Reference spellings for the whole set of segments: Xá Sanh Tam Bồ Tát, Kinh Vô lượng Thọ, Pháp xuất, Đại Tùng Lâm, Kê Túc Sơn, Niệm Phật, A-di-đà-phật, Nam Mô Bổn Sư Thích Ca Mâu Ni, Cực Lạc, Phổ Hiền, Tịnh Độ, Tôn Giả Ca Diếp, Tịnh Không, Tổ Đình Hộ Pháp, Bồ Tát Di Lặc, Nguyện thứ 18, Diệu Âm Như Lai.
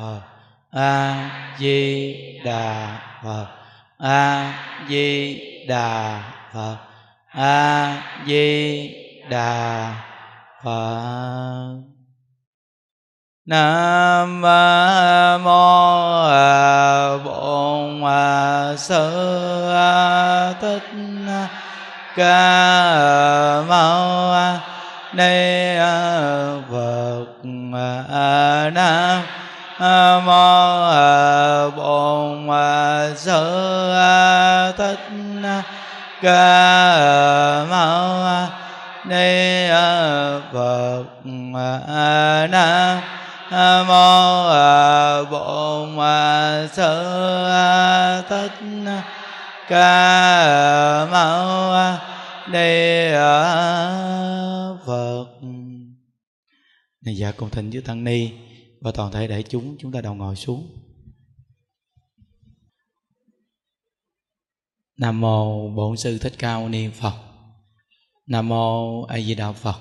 Phật. A-di-đà-phật. A-di-đà-phật. A-di-đà-phật. Nam Mô Bổn Sư Thích Ca Mâu Ni Phật. Nam Mô Bổn Sư Thích Ca Mâu Ni Phật. Nam Mô Bổn Sư Thích Ca Mâu Ni Phật. Này dạ cùng thỉnh với tăng ni và toàn thể đại chúng, chúng ta đồng ngồi xuống. Nam Mô Bổn Sư Thích Ca Mâu Ni Phật. Nam Mô A-di-đà Phật.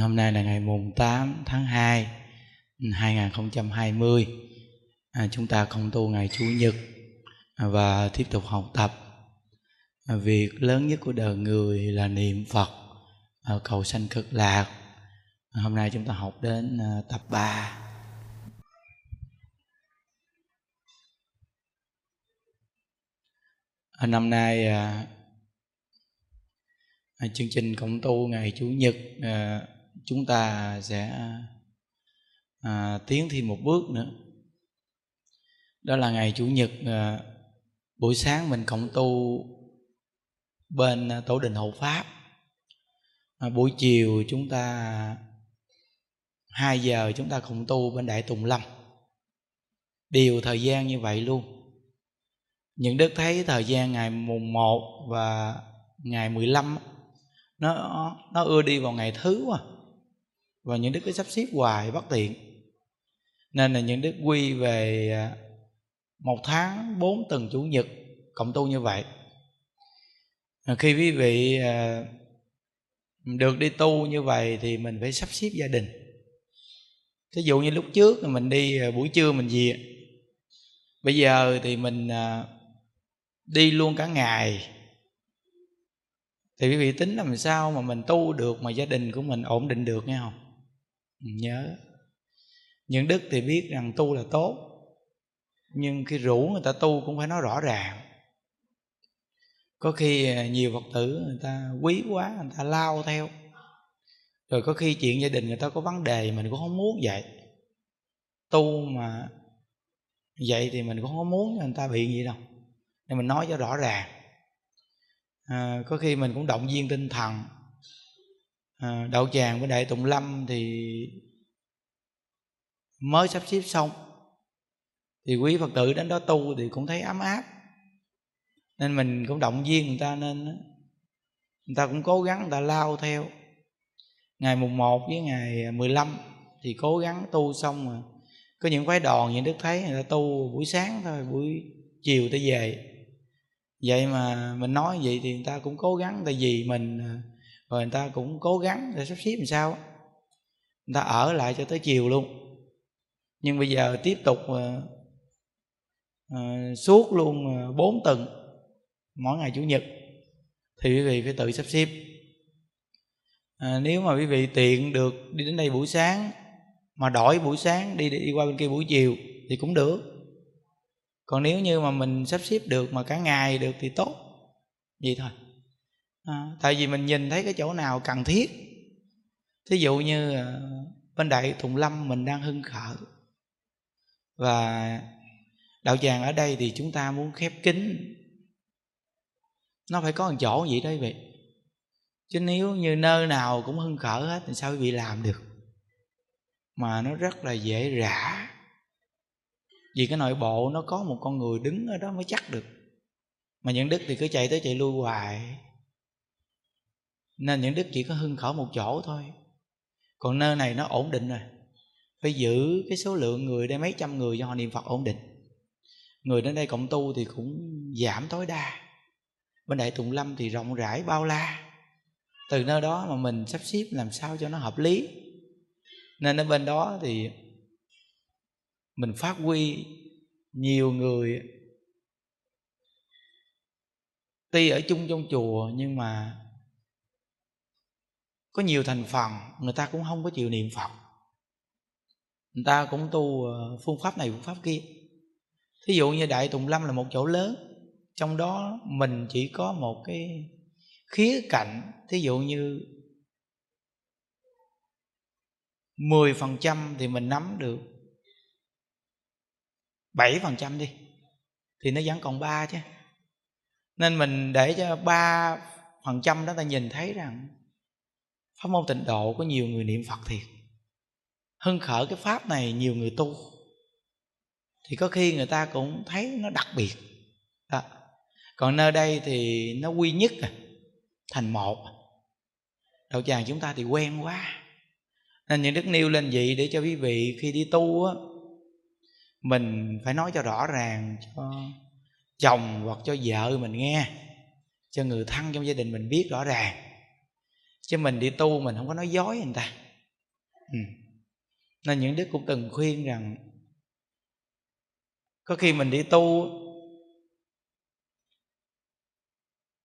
Hôm nay là ngày mùng 8 tháng 2 2020, chúng ta không tu ngày Chủ nhật và tiếp tục học tập. Việc lớn nhất của đời người là niệm Phật, cầu sanh cực lạc. Hôm nay chúng ta học đến tập 3. Năm nay chương trình cộng tu ngày Chủ nhật chúng ta sẽ tiến thêm một bước nữa. Đó là ngày Chủ nhật buổi sáng mình cộng tu bên Tổ Đình Hộ Pháp. Buổi chiều chúng ta 2 giờ chúng ta cộng tu bên Đại Tùng Lâm. Đều thời gian như vậy luôn. Những Đức thấy thời gian ngày mùng 1 và ngày 15 nó ưa đi vào ngày thứ à. Và những Đức cứ sắp xếp hoài bất tiện. Nên là những Đức quy về 1 tháng 4 tuần Chủ nhật cộng tu như vậy. Khi quý vị được đi tu như vậy thì mình phải sắp xếp gia đình. Thí dụ như lúc trước mình đi buổi trưa mình về, bây giờ thì mình đi luôn cả ngày. Thì quý vị tính làm sao mà mình tu được mà gia đình của mình ổn định được, nghe không? Mình nhớ những Đức thì biết rằng tu là tốt, nhưng khi rủ người ta tu cũng phải nói rõ ràng. Có khi nhiều Phật tử người ta quý quá, người ta lao theo. Rồi có khi chuyện gia đình người ta có vấn đề mình cũng không muốn vậy. Tu mà vậy thì mình cũng không muốn người ta bị gì đâu. Nên mình nói cho rõ ràng. Có khi mình cũng động viên tinh thần. Đạo tràng với Đại Tùng Lâm thì mới sắp xếp xong, thì quý Phật tử đến đó tu thì cũng thấy ấm áp. Nên mình cũng động viên người ta, nên người ta cũng cố gắng, người ta lao theo. Ngày mùng 1 với ngày 15 thì cố gắng tu xong rồi. Có những phái đoàn những Đức thấy người ta tu buổi sáng thôi, buổi chiều ta về. Vậy mà mình nói vậy thì người ta cũng cố gắng, tại vì mình rồi người ta cũng cố gắng để sắp xếp làm sao người ta ở lại cho tới chiều luôn. Nhưng bây giờ tiếp tục suốt luôn 4 tuần mỗi ngày Chủ nhật thì quý vị phải tự sắp xếp. Nếu mà quý vị tiện được đi đến đây buổi sáng mà đổi buổi sáng đi qua bên kia buổi chiều thì cũng được. Còn nếu như mà mình sắp xếp được mà cả ngày được thì tốt. Vậy thôi. Tại vì mình nhìn thấy cái chỗ nào cần thiết. Thí dụ như bên Đại Tùng Lâm mình đang hưng khởi, và đạo tràng ở đây thì chúng ta muốn khép kín, nó phải có một chỗ vậy đó quý vị. Chứ nếu như nơi nào cũng hưng khởi hết thì sao quý vị làm được. Mà nó rất là dễ rã. Vì cái nội bộ nó có một con người đứng ở đó mới chắc được. Mà những Đức thì cứ chạy tới chạy lui hoài. Nên những Đức chỉ có hưng khởi một chỗ thôi. Còn nơi này nó ổn định rồi. Phải giữ cái số lượng người đây mấy trăm người cho họ niệm Phật ổn định. Người đến đây cộng tu thì cũng giảm tối đa. Bên Đại Tùng Lâm thì rộng rãi bao la. Từ nơi đó mà mình sắp xếp làm sao cho nó hợp lý. Nên ở bên đó thì mình phát huy. Nhiều người tuy ở chung trong chùa nhưng mà có nhiều thành phần người ta cũng không có chịu niệm Phật, người ta cũng tu phương pháp này phương pháp kia. Thí dụ như Đại Tùng Lâm là một chỗ lớn, trong đó mình chỉ có một cái khía cạnh, thí dụ như 10% thì mình nắm được 7% đi, thì nó vẫn còn 3 chứ. Nên mình để cho 3% đó ta nhìn thấy rằng pháp môn Tịnh Độ có nhiều người niệm Phật thiệt, hưng khởi cái pháp này nhiều người tu, thì có khi người ta cũng thấy nó đặc biệt đó. Còn nơi đây thì nó quy nhất thành một. Đạo tràng chúng ta thì quen quá, nên những đức nêu lên vậy để cho quý vị khi đi tu á, mình phải nói cho rõ ràng cho chồng hoặc cho vợ mình nghe, cho người thân trong gia đình mình biết rõ ràng, chứ mình đi tu mình không có nói dối người ta. Nên những đức cũng từng khuyên rằng có khi mình đi tu,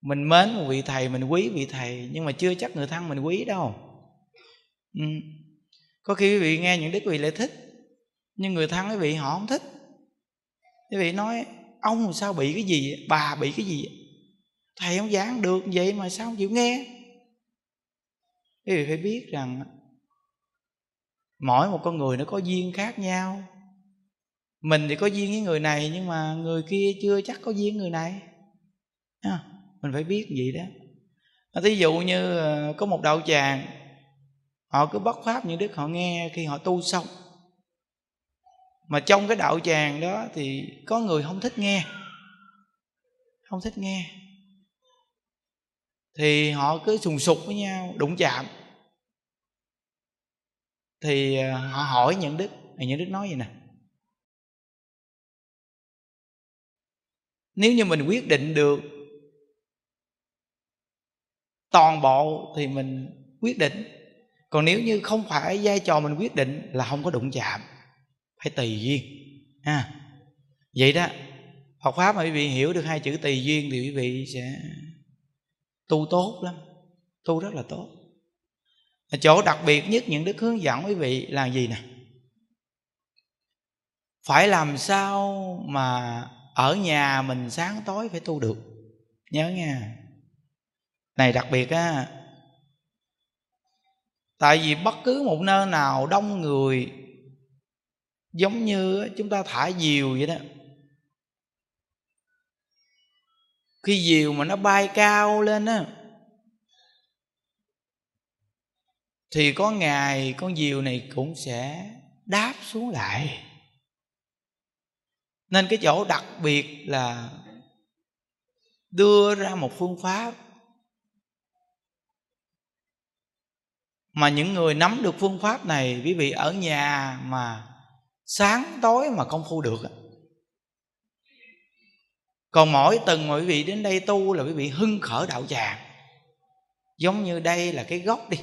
mình mến một vị thầy, mình quý vị thầy, nhưng mà chưa chắc người thân mình quý đâu. Có khi quý vị nghe những đức quý vị lại thích, nhưng người thân quý vị họ không thích. Quý vị nói ông sao bị cái gì vậy? Bà bị cái gì vậy? Thầy không giảng được vậy mà sao không chịu nghe? Quý vị phải biết rằng mỗi một con người nó có duyên khác nhau. Mình thì có duyên với người này, nhưng mà người kia chưa chắc có duyên người này. Mình phải biết vậy đó. Thí dụ như có một đạo tràng, họ cứ bắt pháp những đức họ nghe khi họ tu xong, mà trong cái đạo tràng đó thì có người không thích nghe, không thích nghe, thì họ cứ sùng sục với nhau, đụng chạm. Thì họ hỏi những đức, thì những đức nói vậy nè: nếu như mình quyết định được toàn bộ thì mình quyết định, còn nếu như không phải vai trò mình quyết định là không có đụng chạm, phải tùy duyên. Vậy đó, Phật pháp mà quý vị hiểu được hai chữ tùy duyên thì quý vị sẽ tu tốt lắm, tu rất là tốt. Chỗ đặc biệt nhất những đức hướng dẫn quý vị là gì nè? Phải làm sao mà ở nhà mình sáng tối phải tu được, nhớ nha. Này đặc biệt á, tại vì bất cứ một nơi nào đông người, giống như chúng ta thả diều vậy đó, khi diều mà nó bay cao lên á, thì có ngày con diều này cũng sẽ đáp xuống lại. Nên cái chỗ đặc biệt là đưa ra một phương pháp mà những người nắm được phương pháp này, quý vị ở nhà mà sáng tối mà công phu được. Còn mỗi tuần mà quý vị đến đây tu là quý vị hưng khởi đạo tràng. Giống như đây là cái gốc đi,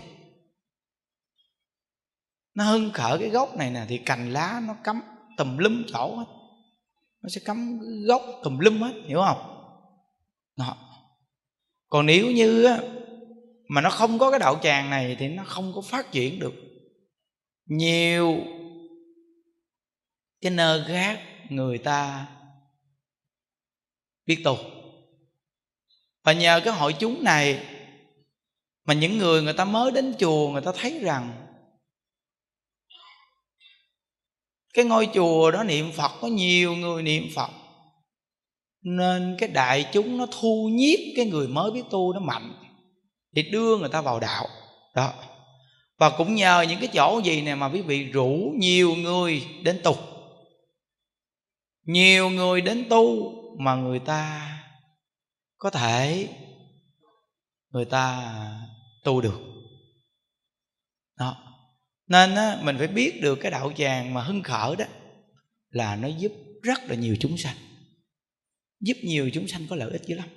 nó hưng khởi cái gốc này nè, thì cành lá nó cắm tùm lum chỗ hết, nó sẽ cắm gốc tùm lum hết, hiểu không? Đó. Còn nếu như mà nó không có cái đạo tràng này thì nó không có phát triển được. Nhiều cái nơi khác người ta biết tu, và nhờ cái hội chúng này mà những người người ta mới đến chùa, người ta thấy rằng cái ngôi chùa đó niệm Phật, có nhiều người niệm Phật, nên cái đại chúng nó thu nhiếp cái người mới biết tu nó mạnh, thì đưa người ta vào đạo đó. Và cũng nhờ những cái chỗ gì này mà quý vị rủ nhiều người đến tu, nhiều người đến tu mà người ta có thể người ta tu được đó. Nên á, mình phải biết được cái đạo tràng mà hưng khởi đó là nó giúp rất là nhiều chúng sanh, giúp nhiều chúng sanh có lợi ích dữ lắm.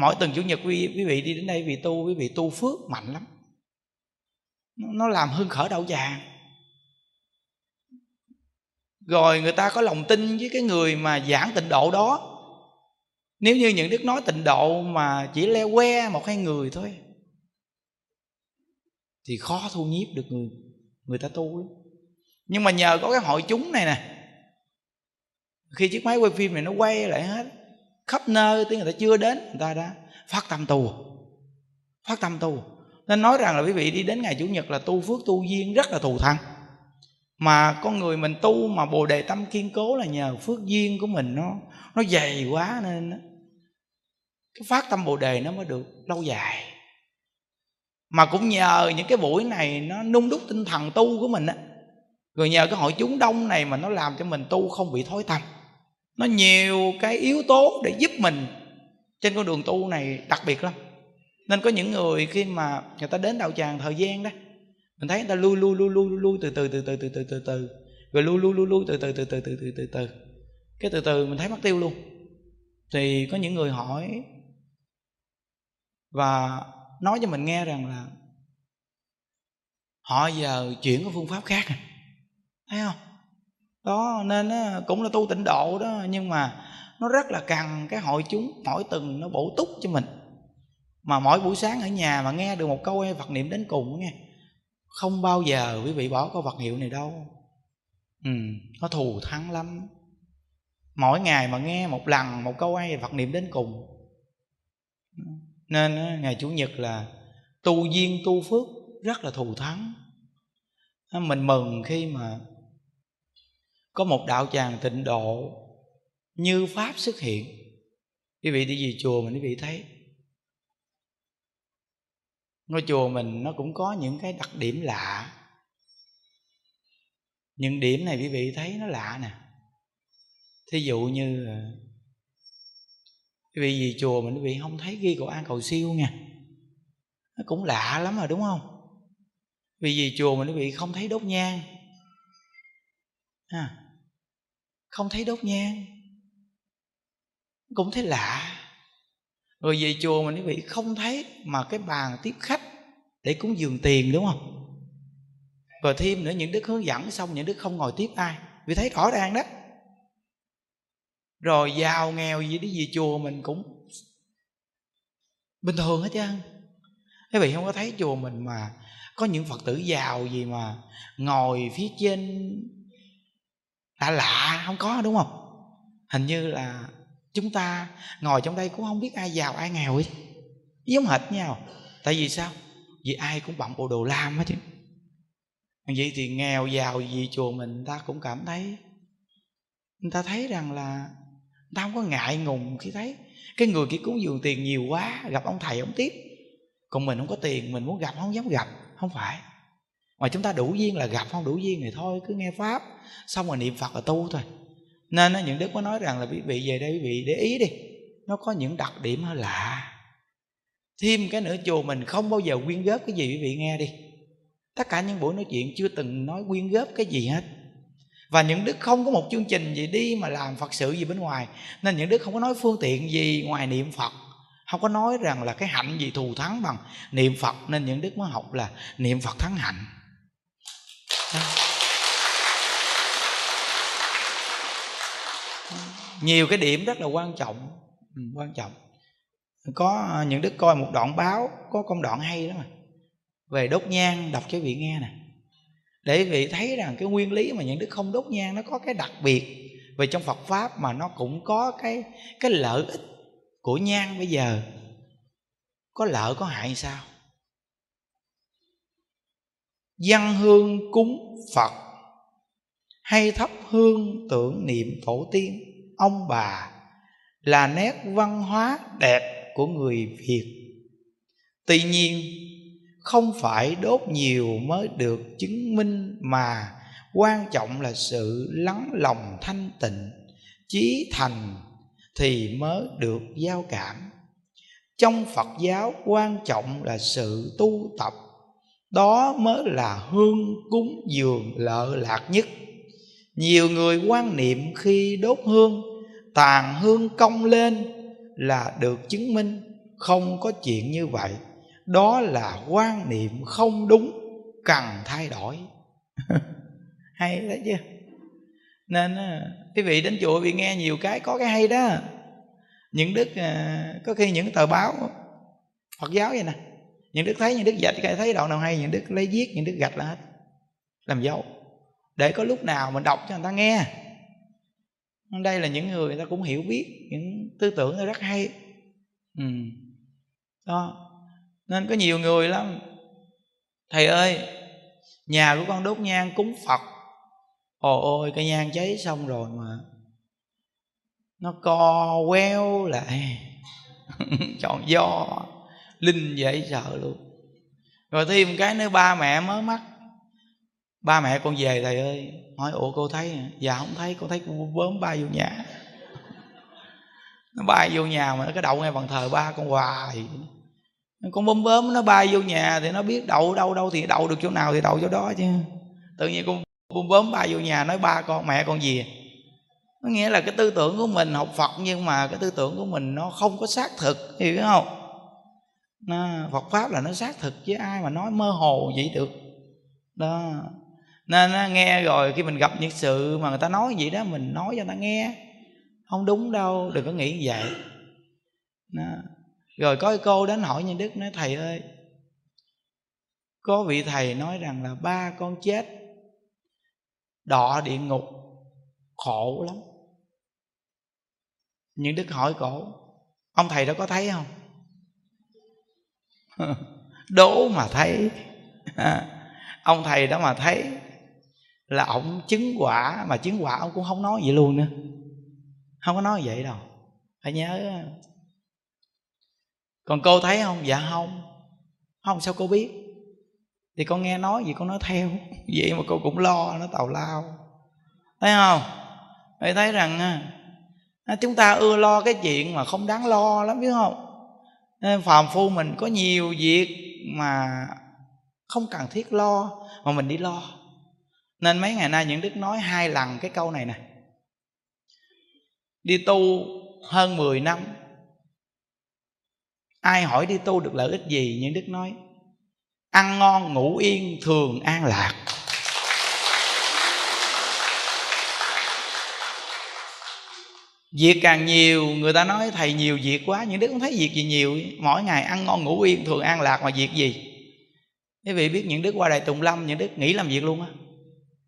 Mỗi tuần chủ nhật quý vị đi đến đây vì tu, quý vị tu phước mạnh lắm, nó làm hưng khởi đạo tràng. rồi người ta có lòng tin với cái người mà giảng tịnh độ đó. Nếu như những đức nói tịnh độ mà chỉ le que một hai người thôi thì khó thu nhiếp được người ta tu lắm. Nhưng mà nhờ có cái hội chúng này nè, khi chiếc máy quay phim này nó quay lại hết, khắp nơi tới người ta chưa đến, người ta đã phát tâm tu. Nên nói rằng là quý vị đi đến ngày Chủ nhật là tu phước tu duyên rất là thù thắng. Mà con người mình tu mà bồ đề tâm kiên cố là nhờ phước duyên của mình nó dày quá, nên cái phát tâm bồ đề nó mới được lâu dài. Mà cũng nhờ những cái buổi này nó nung đúc tinh thần tu của mình á, rồi nhờ cái hội chúng đông này mà nó làm cho mình tu không bị thối tâm. Nó nhiều cái yếu tố để giúp mình trên con đường tu này đặc biệt lắm. Nên có những người khi mà người ta đến đạo tràng thời gian đó, mình thấy người ta lui từ từ, rồi lui từ từ, cái từ từ mình thấy mất tiêu luôn. Thì có những người hỏi và nói cho mình nghe rằng là họ giờ chuyển cái phương pháp khác này, thấy không? Đó, nên cũng là tu tịnh độ đó, nhưng mà nó rất là cần cái hội chúng mỗi tuần nó bổ túc cho mình. Mà mỗi buổi sáng ở nhà mà nghe được một câu Phật niệm đến cùng nghe, không bao giờ quý vị bỏ câu Phật hiệu này đâu. Nó thù thắng lắm. Mỗi ngày mà nghe một lần một câu Phật niệm đến cùng. Nên ngày Chủ nhật là tu duyên tu phước rất là thù thắng. Mình mừng khi mà có một đạo tràng tịnh độ như Pháp xuất hiện. Quý vị đi về chùa mình quý vị thấy ngôi chùa mình nó cũng có những cái đặc điểm lạ. Những điểm này quý vị thấy nó lạ nè. Thí dụ như quý vị về chùa mình quý vị không thấy ghi cầu an cầu siêu nha, nó cũng lạ lắm rồi đúng không? Vì về chùa mình quý vị không thấy đốt nhang ha, không thấy đốt nhang cũng thấy lạ. Rồi về chùa mình quý vị không thấy mà cái bàn tiếp khách để cúng dường tiền đúng không? Rồi thêm nữa những đức hướng dẫn xong những đức không ngồi tiếp ai, vì thấy rõ ràng đó. Rồi giàu nghèo gì đi về chùa mình cũng bình thường hết chứ. Quý vị không có thấy chùa mình mà có những Phật tử giàu gì mà ngồi phía trên lạ lạ, không có đúng không? Hình như là chúng ta ngồi trong đây cũng không biết ai giàu ai nghèo ấy, giống hệt nhau. Tại vì sao? Vì ai cũng bận bộ đồ lam hết chứ. Vậy thì nghèo giàu gì chùa mình ta cũng cảm thấy, người ta thấy rằng là ta không có ngại ngùng khi thấy cái người kia cúng dường tiền nhiều quá, gặp ông thầy ông tiếp. Còn mình không có tiền, mình muốn gặp không dám gặp. Không phải, mà chúng ta đủ duyên là gặp, không đủ duyên thì thôi cứ nghe Pháp xong rồi niệm Phật là tu thôi. Nên những đức có nói rằng là quý vị về đây quý vị để ý đi, nó có những đặc điểm hơi lạ. Thêm cái nữa, chùa mình không bao giờ quyên góp cái gì. Quý vị nghe đi, tất cả những buổi nói chuyện chưa từng nói quyên góp cái gì hết. Và những đức không có một chương trình gì đi mà làm Phật sự gì bên ngoài. Nên những đức không có nói phương tiện gì ngoài niệm Phật, không có nói rằng là cái hạnh gì thù thắng bằng niệm Phật. Nên những đức mới học là niệm Phật thắng hạnh. Nhiều cái điểm rất là quan trọng. Có những đức coi một đoạn báo, có công đoạn hay đó mà về đốt nhang, đọc cho vị nghe nè, để vị thấy rằng cái nguyên lý mà những đức không đốt nhang nó có cái đặc biệt về trong Phật Pháp, mà nó cũng có cái lợi ích của nhang. Bây giờ có lợi có hại sao? Dâng hương cúng Phật hay thắp hương tưởng niệm tổ tiên ông bà là nét văn hóa đẹp của người Việt. Tuy nhiên không phải đốt nhiều mới được chứng minh, mà quan trọng là sự lắng lòng thanh tịnh chí thành thì mới được giao cảm. Trong Phật giáo quan trọng là sự tu tập, đó mới là hương cúng dường lợi lạc nhất. Nhiều người quan niệm khi đốt hương tàn hương cong lên là được chứng minh, không có chuyện như vậy. Đó là quan niệm không đúng, cần thay đổi. Hay đấy chứ. Nên quý vị đến chùa bị nghe nhiều cái, có cái hay đó. Những đức có khi những tờ báo Phật giáo vậy nè, những đức thấy, những đức dạy cái thấy đoạn nào hay, những đức lấy viết, những đức gạch là hết, làm dấu, để có lúc nào mình đọc cho người ta nghe. Đây là những người người ta cũng hiểu biết, những tư tưởng nó rất hay. Đó. Nên có nhiều người lắm: thầy ơi, nhà của con đốt nhang cúng Phật, ôi cái nhang cháy xong rồi mà nó co queo lại chọn do linh dễ sợ luôn. Rồi thêm cái nữa, ba mẹ mới mắc, ba mẹ con về thầy ơi. Hỏi ủa cô thấy hả? Dạ không thấy, con thấy con bướm bay vô nhà. Nó bay vô nhà mà nó cái đậu ngay bàn thờ ba con hoài. Con bướm nó bay vô nhà thì nó biết đậu đâu, đâu thì đậu được chỗ nào thì đậu chỗ đó chứ. Tự nhiên con bướm bay vô nhà nói ba con, mẹ con gì. Nó nghĩa là cái tư tưởng của mình học Phật nhưng mà cái tư tưởng của mình nó không có xác thực, hiểu không? Phật Pháp là nó xác thực chứ ai mà nói mơ hồ vậy được. Đó. Nên nghe rồi khi mình gặp những sự mà người ta nói vậy đó, mình nói cho người ta nghe không đúng đâu, đừng có nghĩ vậy đó. Rồi có cô đến hỏi Nhân Đức, nói thầy ơi, có vị thầy nói rằng là ba con chết đọa địa ngục khổ lắm. Nhân Đức hỏi cổ, ông thầy đó có thấy không? Đố mà thấy. Ông thầy đó mà thấy là ổng chứng quả, mà chứng quả ổng cũng không nói vậy luôn nữa, không có nói vậy đâu, phải nhớ. Còn cô thấy không? Dạ không. Không, sao cô biết? Thì con nghe nói gì con nói theo. Vậy mà cô cũng lo, nó tào lao. Thấy không? Phải thấy rằng chúng ta ưa lo cái chuyện mà không đáng lo lắm, biết không? Nên phàm phu mình có nhiều việc mà không cần thiết lo mà mình đi lo. Nên mấy ngày nay những đức nói 2 lần cái câu này nè: đi tu hơn 10 năm, ai hỏi đi tu được lợi ích gì, những đức nói ăn ngon ngủ yên thường an lạc. Việc càng nhiều, người ta nói thầy nhiều việc quá, những đức không thấy việc gì nhiều. Mỗi ngày ăn ngon ngủ yên thường an lạc mà việc gì? Quý vị biết những đức qua Đại Tùng Lâm, những đức nghỉ làm việc luôn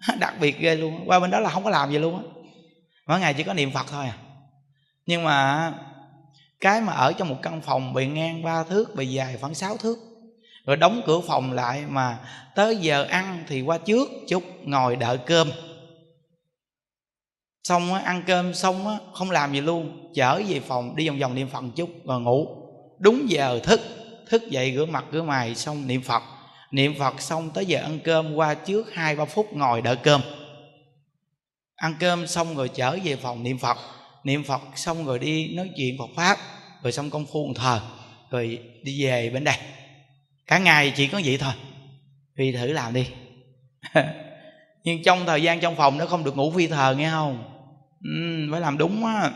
á, đặc biệt ghê luôn. Qua bên đó là không có làm gì luôn á, mỗi ngày chỉ có niệm Phật thôi à. Nhưng mà cái mà ở trong một căn phòng bề ngang 3 thước, bề dài khoảng 6 thước, rồi đóng cửa phòng lại, mà tới giờ ăn thì qua trước chút ngồi đợi cơm. Xong á, ăn cơm xong á, không làm gì luôn, chở về phòng đi vòng vòng niệm Phật chút rồi ngủ. Đúng giờ thức, thức dậy rửa mặt rửa mày xong niệm Phật. Niệm Phật xong tới giờ ăn cơm, qua trước 2-3 phút ngồi đợi cơm. Ăn cơm xong rồi chở về phòng niệm Phật. Niệm Phật xong rồi đi nói chuyện Phật Pháp, rồi xong công phu một thờ, rồi đi về bên đây. Cả ngày chỉ có vậy thôi. Vì thử làm đi. Nhưng trong thời gian trong phòng nó không được ngủ phi thờ, nghe không? Phải làm đúng á.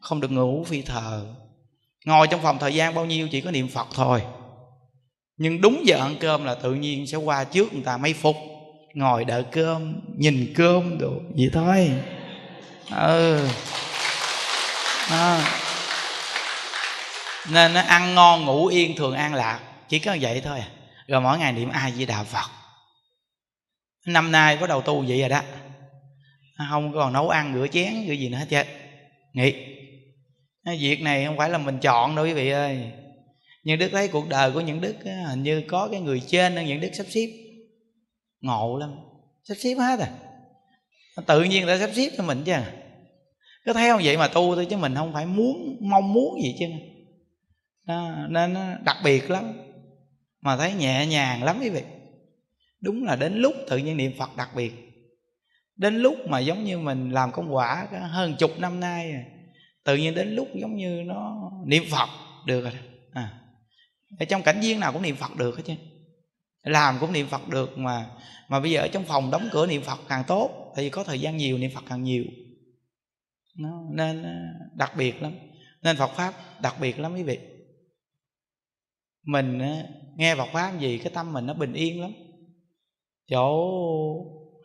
Không được ngủ phi thờ. Ngồi trong phòng thời gian bao nhiêu chỉ có niệm Phật thôi. Nhưng đúng giờ ăn cơm là tự nhiên sẽ qua trước người ta mấy phút, ngồi đợi cơm, nhìn cơm được vậy thôi. Nên nó ăn ngon ngủ yên thường an lạc, chỉ có vậy thôi. Rồi mỗi ngày niệm A-di-đà-phật. Năm nay có đầu tu vậy rồi đó, không còn nấu ăn rửa chén rửa gì nữa hết trơn. Nghĩ việc này không phải là mình chọn đâu quý vị ơi. Những đức thấy cuộc đời của những đức hình như có cái người trên nên những đức sắp xếp ngộ lắm, sắp xếp hết à. Tự nhiên người ta sắp xếp cho mình chứ, cứ theo vậy mà tu thôi, chứ mình không phải mong muốn gì chứ. Nên nó đặc biệt lắm, mà thấy nhẹ nhàng lắm quý vị. Đúng là đến lúc tự nhiên niệm Phật đặc biệt, đến lúc mà giống như mình làm công quả hơn 10 năm nay, tự nhiên đến lúc giống như nó niệm Phật được rồi. Ở trong cảnh viên nào cũng niệm Phật được hết chứ, làm cũng niệm Phật được. Mà bây giờ ở trong phòng đóng cửa niệm Phật càng tốt, tại vì có thời gian nhiều niệm Phật càng nhiều. Nên đặc biệt lắm. Nên Phật Pháp đặc biệt lắm quý vị. Mình nghe Phật Pháp gì cái tâm mình nó bình yên lắm. Chỗ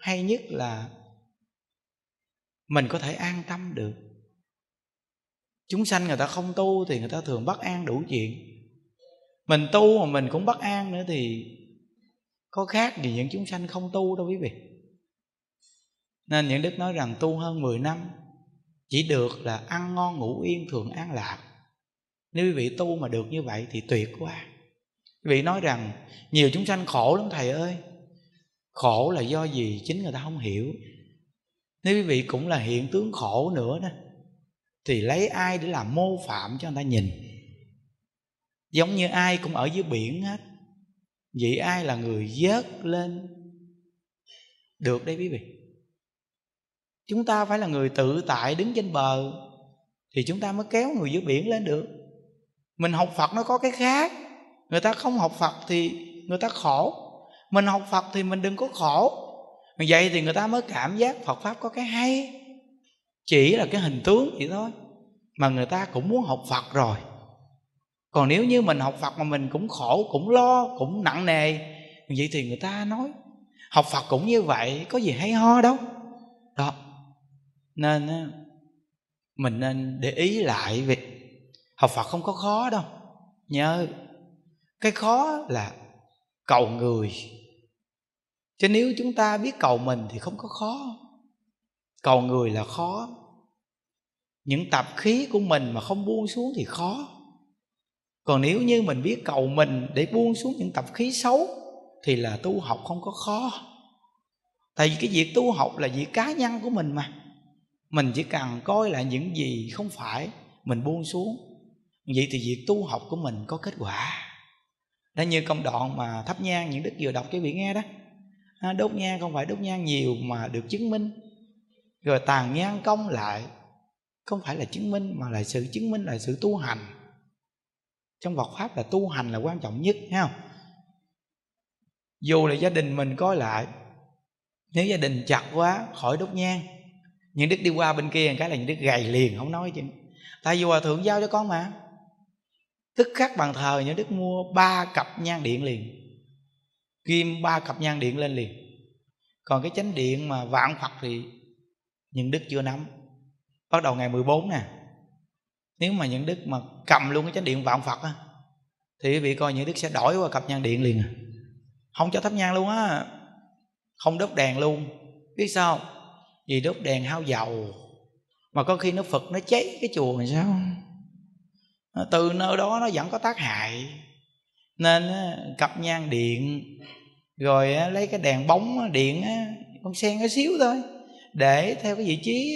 hay nhất là mình có thể an tâm được. Chúng sanh người ta không tu thì người ta thường bất an đủ chuyện, mình tu mà mình cũng bất an nữa thì có khác gì những chúng sanh không tu đâu quý vị. Nên những đức nói rằng tu hơn 10 năm chỉ được là ăn ngon ngủ yên thường an lạc. Nếu quý vị tu mà được như vậy thì tuyệt quá. Quý vị nói rằng nhiều chúng sanh khổ lắm thầy ơi. Khổ là do gì? Chính người ta không hiểu. Nếu quý vị cũng là hiện tướng khổ nữa đó thì lấy ai để làm mô phạm cho người ta nhìn? Giống như ai cũng ở dưới biển hết, vậy ai là người vớt lên được đấy quý vị? Chúng ta phải là người tự tại đứng trên bờ thì chúng ta mới kéo người dưới biển lên được. Mình học Phật nó có cái khác. Người ta không học Phật thì người ta khổ, mình học Phật thì mình đừng có khổ. Vậy thì người ta mới cảm giác Phật Pháp có cái hay. Chỉ là cái hình tướng vậy thôi mà người ta cũng muốn học Phật rồi. Còn nếu như mình học Phật mà mình cũng khổ, cũng lo, cũng nặng nề, vậy thì người ta nói học Phật cũng như vậy, có gì hay ho đâu. Đó. Nên mình nên để ý lại việc học Phật không có khó đâu. Nhớ cái khó là cầu người, chứ nếu chúng ta biết cầu mình thì không có khó. Cầu người là khó. Những tập khí của mình mà không buông xuống thì khó. Còn nếu như mình biết cầu mình để buông xuống những tập khí xấu thì là tu học không có khó. Tại vì cái việc tu học là việc cá nhân của mình mà. Mình chỉ cần coi lại những gì không phải mình buông xuống, vậy thì việc tu học của mình có kết quả. Đó như công đoạn mà thắp nhang những đức vừa đọc cho vị nghe đó. Đốt nhang không phải đốt nhang nhiều mà được chứng minh. Rồi tàn nhang công lại, không phải là chứng minh mà là sự chứng minh, là sự tu hành. Trong Phật Pháp là tu hành là quan trọng nhất, thấy không? Dù là gia đình mình coi lại, nếu gia đình chặt quá khỏi đốt nhang. Những đức đi qua bên kia cái là những đức gầy liền không nói chứ. Tại vì hòa thượng giao cho con mà. Tức khắc bàn thờ những đức mua 3 cặp nhang điện liền, ghim 3 cặp nhang điện lên liền. Còn cái chánh điện mà vạn Phật thì những đức chưa nắm. Bắt đầu ngày 14 nè, nếu mà những đức mà cầm luôn cái chánh điện vạn Phật á thì quý vị coi những đức sẽ đổi qua cặp nhang điện liền, không cho thắp nhang luôn á, không đốt đèn luôn. Biết sao? Vì đốt đèn hao dầu, mà có khi nó Phật nó cháy cái chùa làm sao. Từ nơi đó nó vẫn có tác hại. Nên cặp nhang điện, rồi lấy cái đèn bóng điện con sen nó xíu thôi, để theo cái vị trí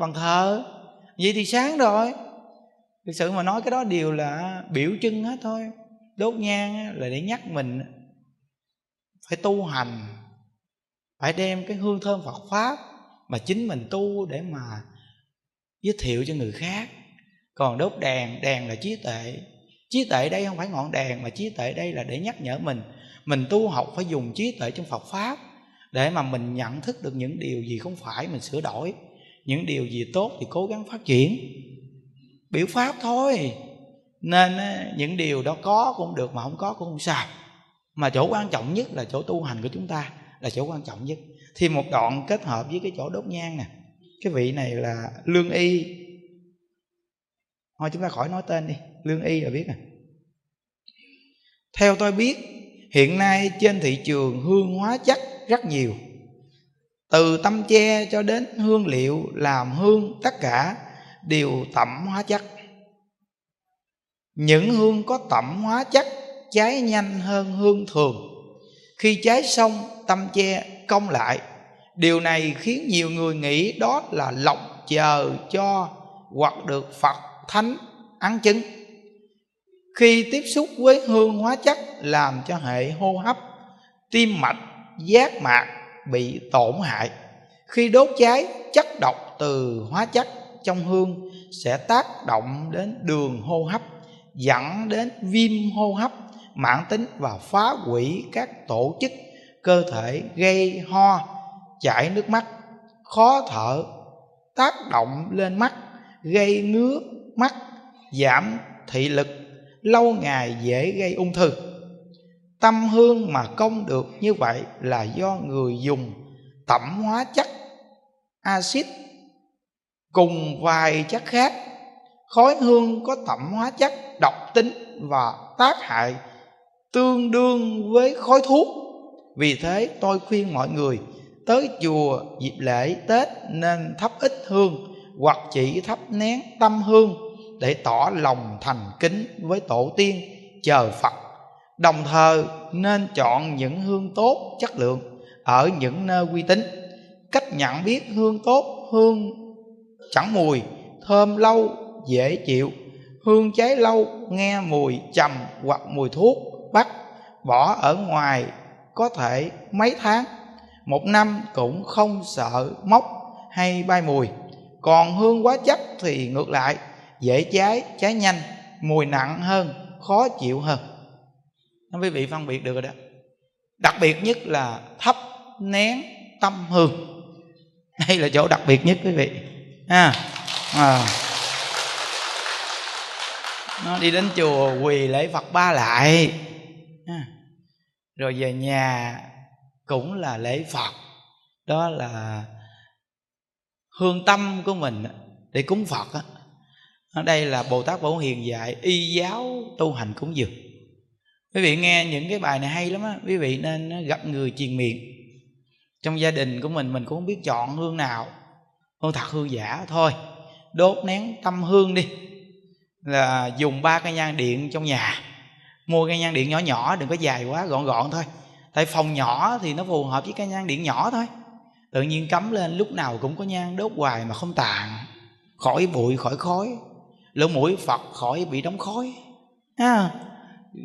bàn thờ. Vậy thì sáng rồi. Thực sự mà nói cái đó đều là biểu trưng hết thôi. Đốt nhang là để nhắc mình phải tu hành, phải đem cái hương thơm Phật Pháp mà chính mình tu để mà giới thiệu cho người khác. Còn đốt đèn, đèn là trí tuệ. Trí tuệ đây không phải ngọn đèn, mà trí tuệ đây là để nhắc nhở mình. Mình tu học phải dùng trí tuệ trong Phật Pháp để mà mình nhận thức được những điều gì không phải mình sửa đổi, những điều gì tốt thì cố gắng phát triển. Biểu Pháp thôi. Nên những điều đó có cũng được mà không có cũng không sao. Mà chỗ quan trọng nhất là chỗ tu hành của chúng ta là chỗ quan trọng nhất. Thì một đoạn kết hợp với cái chỗ đốt nhang nè. Cái vị này là Lương Y. Thôi chúng ta khỏi nói tên đi, Lương Y là biết à. Theo tôi biết, hiện nay trên thị trường hương hóa chất rất nhiều. Từ tăm tre cho đến hương liệu làm hương, tất cả đều tẩm hóa chất. Những hương có tẩm hóa chất cháy nhanh hơn hương thường. Khi cháy xong, tăm tre cong lại. Điều này khiến nhiều người nghĩ đó là lọc chờ cho hoặc được Phật Thánh ấn chứng. Khi tiếp xúc với hương hóa chất làm cho hệ hô hấp, tim mạch, giác mạc bị tổn hại. Khi đốt cháy, chất độc từ hóa chất trong hương sẽ tác động đến đường hô hấp, dẫn đến viêm hô hấp mãn tính và phá hủy các tổ chức cơ thể, gây ho, chảy nước mắt, khó thở, tác động lên mắt, gây ngứa mắt, giảm thị lực, lâu ngày dễ gây ung thư. Tâm hương mà công được như vậy là do người dùng tẩm hóa chất axit cùng vài chất khác. Khói hương có tẩm hóa chất độc tính và tác hại tương đương với khói thuốc. Vì thế tôi khuyên mọi người tới chùa dịp lễ Tết nên thắp ít hương hoặc chỉ thắp nén tâm hương để tỏ lòng thành kính với tổ tiên chờ Phật. Đồng thời nên chọn những hương tốt chất lượng ở những nơi uy tín. Cách nhận biết hương tốt: hương chẳng mùi, thơm lâu, dễ chịu. Hương cháy lâu, nghe mùi trầm hoặc mùi thuốc bắc, bỏ ở ngoài có thể mấy tháng, một năm cũng không sợ mốc hay bay mùi. Còn hương quá chất thì ngược lại, dễ cháy, cháy nhanh, mùi nặng hơn, khó chịu hơn. Quý vị phân biệt được rồi đó. Đặc biệt nhất là thắp nén tâm hương, đây là chỗ đặc biệt nhất quý vị ha. Nó đi đến chùa quỳ lễ Phật ba lại ha. Rồi về nhà cũng là lễ Phật, đó là hương tâm của mình để cúng Phật. Ở đây là Bồ Tát Phổ Hiền dạy y giáo tu hành cúng dường. Quý vị nghe những cái bài này hay lắm á, quý vị nên gặp người truyền miệng. Trong gia đình của mình cũng không biết chọn hương nào, hương thật hương giả, thôi đốt nén tâm hương đi, là dùng 3 cây nhang điện trong nhà. Mua cây nhang điện nhỏ nhỏ, đừng có dài quá, gọn gọn thôi. Tại phòng nhỏ thì nó phù hợp với cây nhang điện nhỏ thôi. Tự nhiên cắm lên lúc nào cũng có nhang, đốt hoài mà không tàn, khỏi bụi, khỏi khói, lỗ mũi Phật khỏi bị đóng khói ha.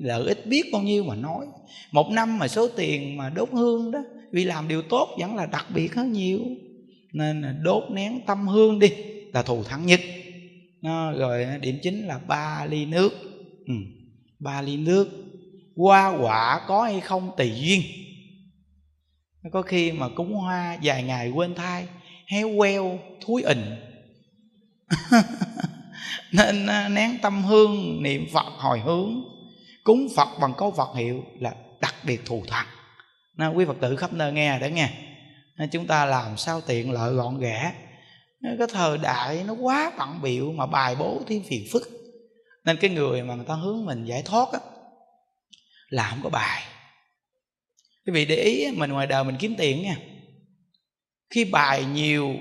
Lợi ích biết bao nhiêu mà nói. Một năm mà số tiền mà đốt hương đó, vì làm điều tốt vẫn là đặc biệt hơn nhiều. Nên là đốt nén tâm hương đi, là thù thắng nhất. Rồi điểm chính là 3 ly nước. 3 ly nước. Hoa quả có hay không tùy duyên. Có khi mà cúng hoa vài ngày quên thai, héo queo, thúi ình nên nén tâm hương niệm Phật hồi hướng, cúng Phật bằng câu Phật hiệu là đặc biệt thù thắng. Nên quý Phật tử khắp nơi nghe để nghe, nên chúng ta làm sao tiện lợi gọn ghẽ. Cái thời đại nó quá bận bịu mà bài bố thêm phiền phức, nên cái người mà người ta hướng mình giải thoát á, là không có bài. Quý vị để ý, mình ngoài đời mình kiếm tiền nha, khi bài nhiều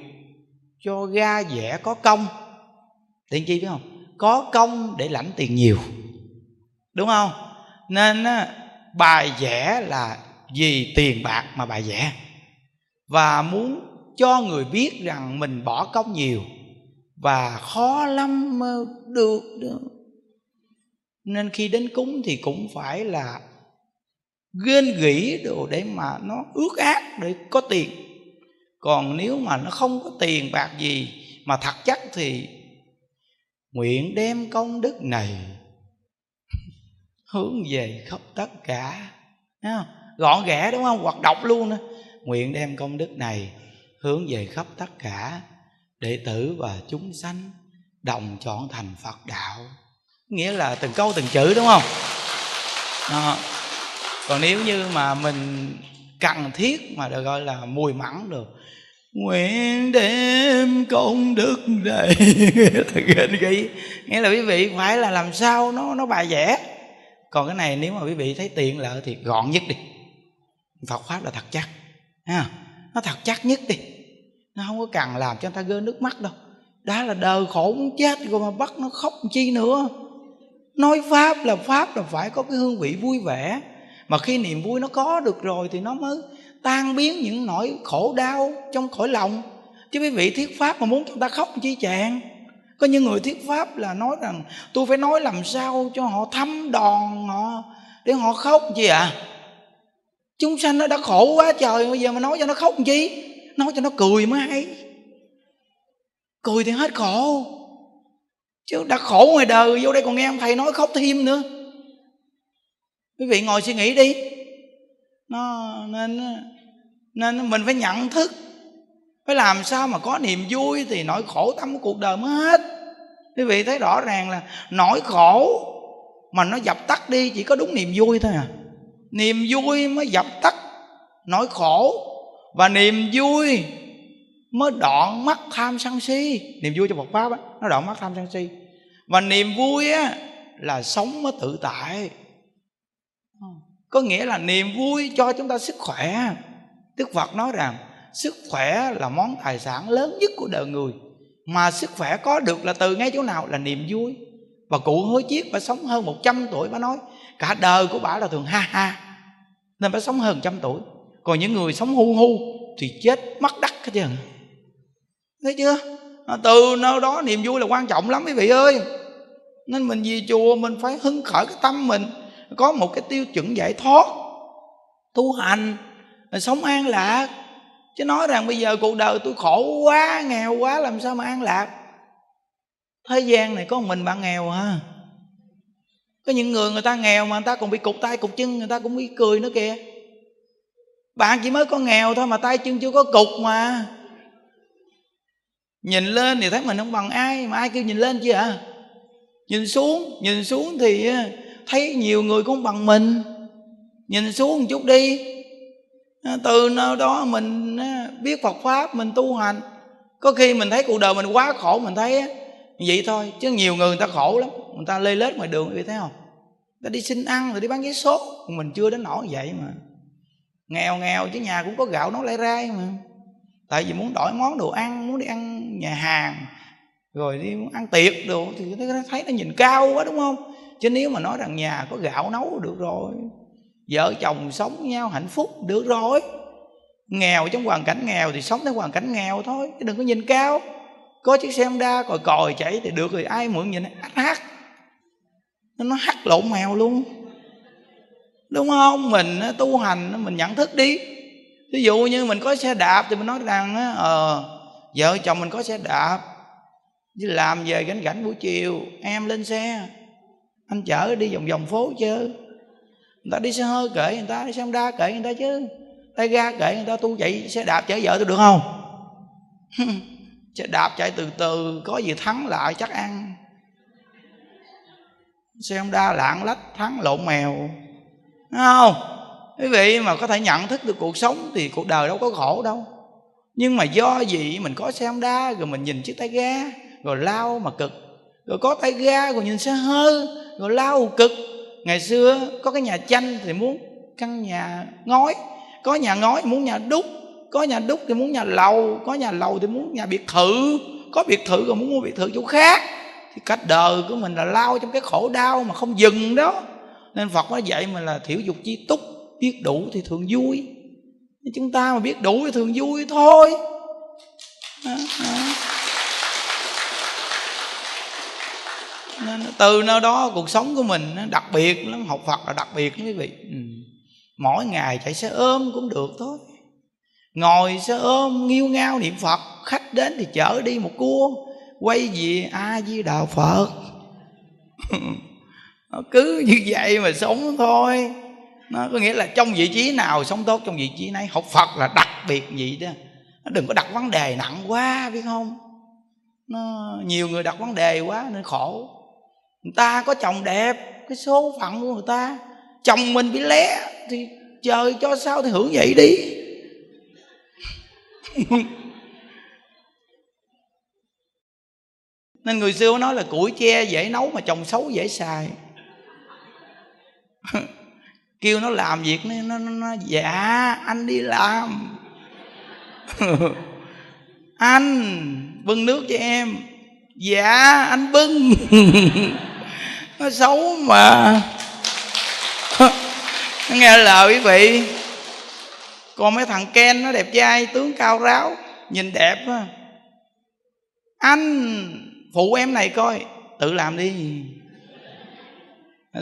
cho ra vẻ có công, tiền chi phải không? Có công để lãnh tiền nhiều, đúng không? Nên bài vẽ là vì tiền bạc mà bài vẽ, và muốn cho người biết rằng mình bỏ công nhiều và khó lắm được. Nên khi đến cúng thì cũng phải là ghen gỉ đồ để mà nó ước ác để có tiền. Còn nếu mà nó không có tiền bạc gì mà thật chắc thì nguyện đem công đức này hướng về khắp tất cả, đúng không? Gọn ghẽ, đúng không? Hoặc đọc luôn nữa, nguyện đem công đức này hướng về khắp tất cả đệ tử và chúng sanh đồng trọn thành Phật đạo. Nghĩa là từng câu từng chữ, đúng không? Đó. Còn nếu như mà mình cần thiết mà được gọi là mùi mẫn được, nguyện đem công đức này nghĩa là quý vị phải là làm sao nó bài vẽ. Còn cái này nếu mà quý vị thấy tiện lợi thì gọn nhất đi, Phật pháp là thật chắc ha, nó thật chắc nhất đi, nó không có cần làm cho người ta rơi nước mắt đâu. Đã là đời khổ muốn chết rồi mà bắt nó khóc chi nữa. Nói pháp là phải có cái hương vị vui vẻ, mà khi niềm vui nó có được rồi thì nó mới tan biến những nỗi khổ đau trong khỏi lòng. Chứ quý vị thuyết pháp mà muốn chúng ta khóc chi chàng. Có những người thuyết pháp là nói rằng tôi phải nói làm sao cho họ thấm đòn họ để họ khóc chi ạ. Chúng sanh nó đã khổ quá trời, bây giờ mà nói cho nó khóc chi, nói cho nó cười mới hay. Cười thì hết khổ, chứ đã khổ ngoài đời vô đây còn nghe ông thầy nói khóc thêm nữa. Quý vị ngồi suy nghĩ đi. Nên mình phải nhận thức, phải làm sao mà có niềm vui thì nỗi khổ tâm của cuộc đời mới hết. Quý vị thấy rõ ràng là nỗi khổ mà nó dập tắt đi chỉ có đúng niềm vui thôi à. Niềm vui mới dập tắt nỗi khổ, và niềm vui mới đoạn mắt tham sân si. Niềm vui trong Phật Pháp á, nó đoạn mắt tham sân si. Và niềm vui á là sống mới tự tại, có nghĩa là niềm vui cho chúng ta sức khỏe. Đức Phật nói rằng sức khỏe là món tài sản lớn nhất của đời người, mà sức khỏe có được là từ ngay chỗ nào? Là niềm vui. Và cụ Hối Chiết, bà sống hơn 100 tuổi, bà nói cả đời của bà là thường ha ha, nên bà sống hơn 100 tuổi. Còn những người sống hu hu thì chết mất đắc hết trơn. Thấy chưa? Từ nơi đó niềm vui là quan trọng lắm quý vị ơi. Nên mình về chùa mình phải hứng khởi cái tâm mình có một cái tiêu chuẩn giải thoát, tu hành, sống an lạc. Chứ nói rằng bây giờ cuộc đời tôi khổ quá, nghèo quá, làm sao mà an lạc. Thế gian này có mình bạn nghèo hả? Có những người người ta nghèo mà người ta còn bị cụt tay cụt chân, người ta cũng bị cười nữa kìa. Bạn chỉ mới có nghèo thôi mà tay chân chưa có cụt mà. Nhìn lên thì thấy mình không bằng ai, mà ai kêu nhìn lên chứ hả? À? Nhìn xuống thì thấy nhiều người cũng bằng mình. Nhìn xuống một chút đi. Từ nơi đó mình biết Phật Pháp, mình tu hành. Có khi mình thấy cuộc đời mình quá khổ, mình thấy vậy thôi. Chứ nhiều người người ta khổ lắm, người ta lê lết ngoài đường, người ta thấy không? Người ta đi xin ăn rồi đi bán vé số. Mình chưa đến nỗi vậy mà. Nghèo nghèo chứ nhà cũng có gạo nấu lai rai mà. Tại vì muốn đổi món đồ ăn, muốn đi ăn nhà hàng, rồi đi muốn ăn tiệc đồ, thì thấy nó nhìn cao quá đúng không? Chứ nếu mà nói rằng nhà có gạo nấu được rồi, vợ chồng sống nhau hạnh phúc được rồi. Nghèo trong hoàn cảnh nghèo thì sống trong hoàn cảnh nghèo thôi, chứ đừng có nhìn cao. Có chiếc xe Honda còi còi chảy thì được rồi, ai mượn nhìn hát, nó hát lộn mèo luôn, đúng không? Mình tu hành mình nhận thức đi. Ví dụ như mình có xe đạp thì mình nói rằng vợ chồng mình có xe đạp, chứ làm về gánh gánh buổi chiều em lên xe, anh chở đi vòng vòng phố chứ. Người ta đi xe hơi kệ người ta, đi xe Honda kệ người ta chứ, tay ga kệ người ta. Tu chạy xe đạp chở vợ tôi được không? Xe đạp chạy từ từ, có gì thắng lại chắc ăn. Xe Honda lạng lách thắng lộn mèo, đúng không? Quý vị mà có thể nhận thức được cuộc sống thì cuộc đời đâu có khổ đâu. Nhưng mà do gì mình có xe Honda rồi mình nhìn chiếc tay ga rồi lao mà cực, rồi có tay ga rồi nhìn xe hơi rồi lao cực. Ngày xưa có cái nhà tranh thì muốn căn nhà ngói, có nhà ngói muốn nhà đúc, có nhà đúc thì muốn nhà lầu, có nhà lầu thì muốn nhà biệt thự, có biệt thự rồi muốn mua biệt thự chỗ khác. Thì cách đời của mình là lao trong cái khổ đau mà không dừng đó. Nên Phật nói vậy mình là thiểu dục chi túc, biết đủ thì thường vui. Chúng ta mà biết đủ thì thường vui thôi. Nên từ nơi đó cuộc sống của mình nó đặc biệt lắm. Học Phật là đặc biệt lắm quý vị. Mỗi ngày chạy xe ôm cũng được thôi, ngồi xe ôm nghiêu ngao niệm Phật, khách đến thì chở đi một cua, quay về A-di-đà-phật. Cứ như vậy mà sống thôi. Nó có nghĩa là trong vị trí nào sống tốt trong vị trí nấy. Học Phật là đặc biệt vậy đó. Nó đừng có đặt vấn đề nặng quá, biết không? Nhiều người đặt vấn đề quá nên khổ. Người ta có chồng đẹp, cái số phận của người ta, chồng mình bị lé thì trời cho sao thì hưởng vậy đi. Nên người xưa nói là củi tre dễ nấu mà chồng xấu dễ xài. Kêu nó làm việc nó dạ anh đi làm. Anh bưng nước cho em. Dạ anh bưng. Nó xấu mà. Nó nghe lời quý vị. Còn mấy thằng Ken nó đẹp trai, tướng cao ráo, nhìn đẹp á. Anh phụ em này coi, tự làm đi.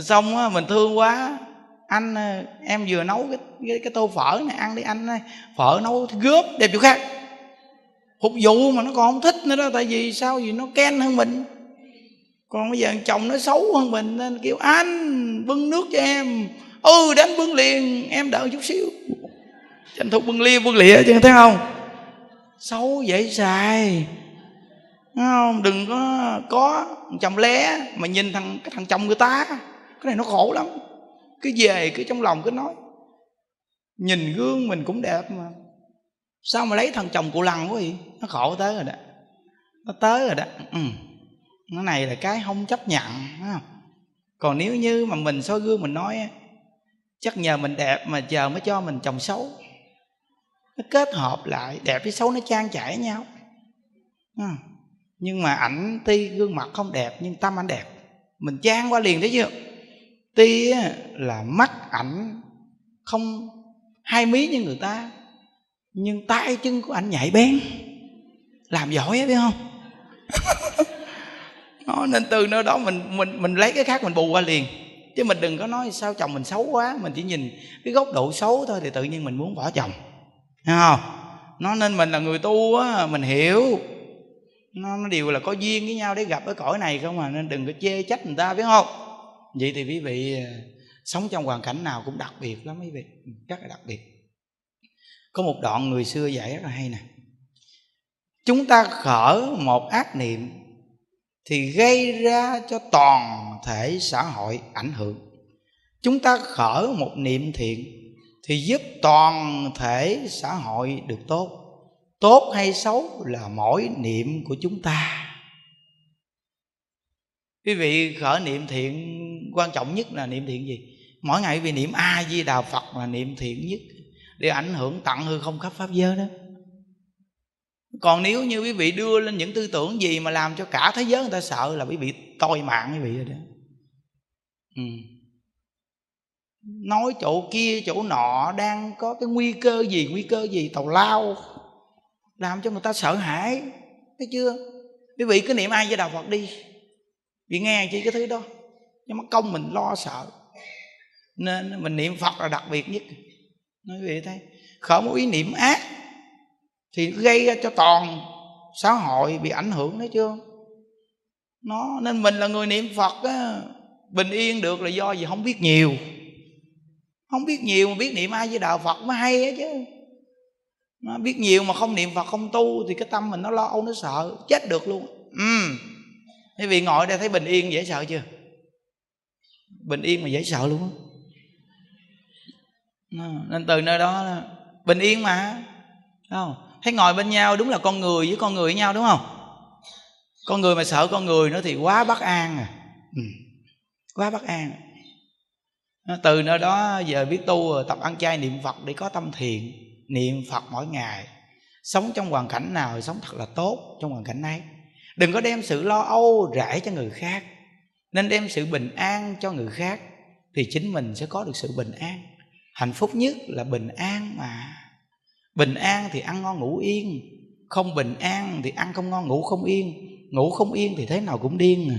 Xong á mình thương quá, anh em vừa nấu cái tô phở này ăn đi anh ơi, phở nấu gớp đẹp chỗ khác. Phục vụ mà nó còn không thích nữa đó. Tại vì sao? Vì nó kén hơn mình. Còn bây giờ chồng nó xấu hơn mình nên kêu anh bưng nước cho em. Ừ để anh bưng liền, em đợi chút xíu. Tranh thủ bưng lia bưng lịa chứ, thấy không? Xấu dễ xài, thấy không? Đừng có chồng lé mà nhìn cái thằng chồng người ta. Cái này nó khổ lắm. Cứ về cứ trong lòng cứ nói nhìn gương mình cũng đẹp mà Sao mà lấy thằng chồng cụ lằn quá vậy? Nó khổ tới rồi đó. Nó tới rồi đó. Nó này là cái không chấp nhận, đúng không? Còn nếu như mà mình soi gương mình nói chắc nhờ mình đẹp mà giờ mới cho mình chồng xấu. Nó kết hợp lại, đẹp với xấu nó trang trải nhau. Nhưng mà ảnh tuy gương mặt không đẹp nhưng tâm ảnh đẹp, mình trang qua liền, thấy chưa? Tuy là mắt ảnh không hai mí như người ta, nhưng tay chân của ảnh nhạy bén, làm giỏi ấy, biết không? Đó, nên từ nơi đó mình lấy cái khác mình bù qua liền. Chứ mình đừng có nói sao chồng mình xấu quá. Mình chỉ nhìn cái góc độ xấu thôi thì tự nhiên mình muốn bỏ chồng, thấy không? Nó nên mình là người tu á, mình hiểu nó đều là có duyên với nhau để gặp ở cõi này không à, nên đừng có chê trách người ta, biết không? Vậy thì quý vị sống trong hoàn cảnh nào cũng đặc biệt lắm quý vị, rất là đặc biệt. Có một đoạn người xưa dạy rất là hay nè. Chúng ta khởi một ác niệm thì gây ra cho toàn thể xã hội ảnh hưởng. Chúng ta khởi một niệm thiện thì giúp toàn thể xã hội được tốt. Tốt hay xấu là mỗi niệm của chúng ta. Quý vị khởi niệm thiện, quan trọng nhất là niệm thiện gì? Mỗi ngày quý vị niệm A-di-đà-phật là niệm thiện nhất, để ảnh hưởng tặng hư không khắp pháp giới đó. Còn nếu như quý vị đưa lên những tư tưởng gì mà làm cho cả thế giới người ta sợ là quý vị toi mạng quý vị rồi đó. Nói chỗ kia chỗ nọ đang có cái nguy cơ gì tào lao, làm cho người ta sợ hãi, thấy chưa? Quý vị cứ niệm ai với đạo Phật đi, vì nghe chi cái thứ đó, nhưng mà công mình lo sợ. Nên mình niệm Phật là đặc biệt nhất. Nói quý vị thấy, khởi một ý niệm ác thì gây ra cho toàn xã hội bị ảnh hưởng, thấy chưa? Nó nên mình là người niệm Phật á, bình yên được là do gì? Không biết nhiều. Không biết nhiều mà biết niệm ai với đạo Phật mới hay á chứ. Nó biết nhiều mà không niệm Phật, không tu thì cái tâm mình nó lo âu, nó sợ chết được luôn. Thế vì ngồi đây thấy bình yên dễ sợ chưa? Bình yên mà dễ sợ luôn đó. Nên từ nơi đó là bình yên mà, đúng không? Thấy ngồi bên nhau đúng là con người với con người với nhau, đúng không? Con người mà sợ con người nữa thì quá bất an à. Quá bất an. Từ nơi đó giờ biết tu tập ăn chay niệm Phật để có tâm thiện, niệm Phật mỗi ngày, sống trong hoàn cảnh nào sống thật là tốt trong hoàn cảnh này. Đừng có đem sự lo âu rải cho người khác, nên đem sự bình an cho người khác thì chính mình sẽ có được sự bình an. Hạnh phúc nhất là bình an mà. Bình an thì ăn ngon ngủ yên, không bình an thì ăn không ngon ngủ không yên, ngủ không yên thì thế nào cũng điên à.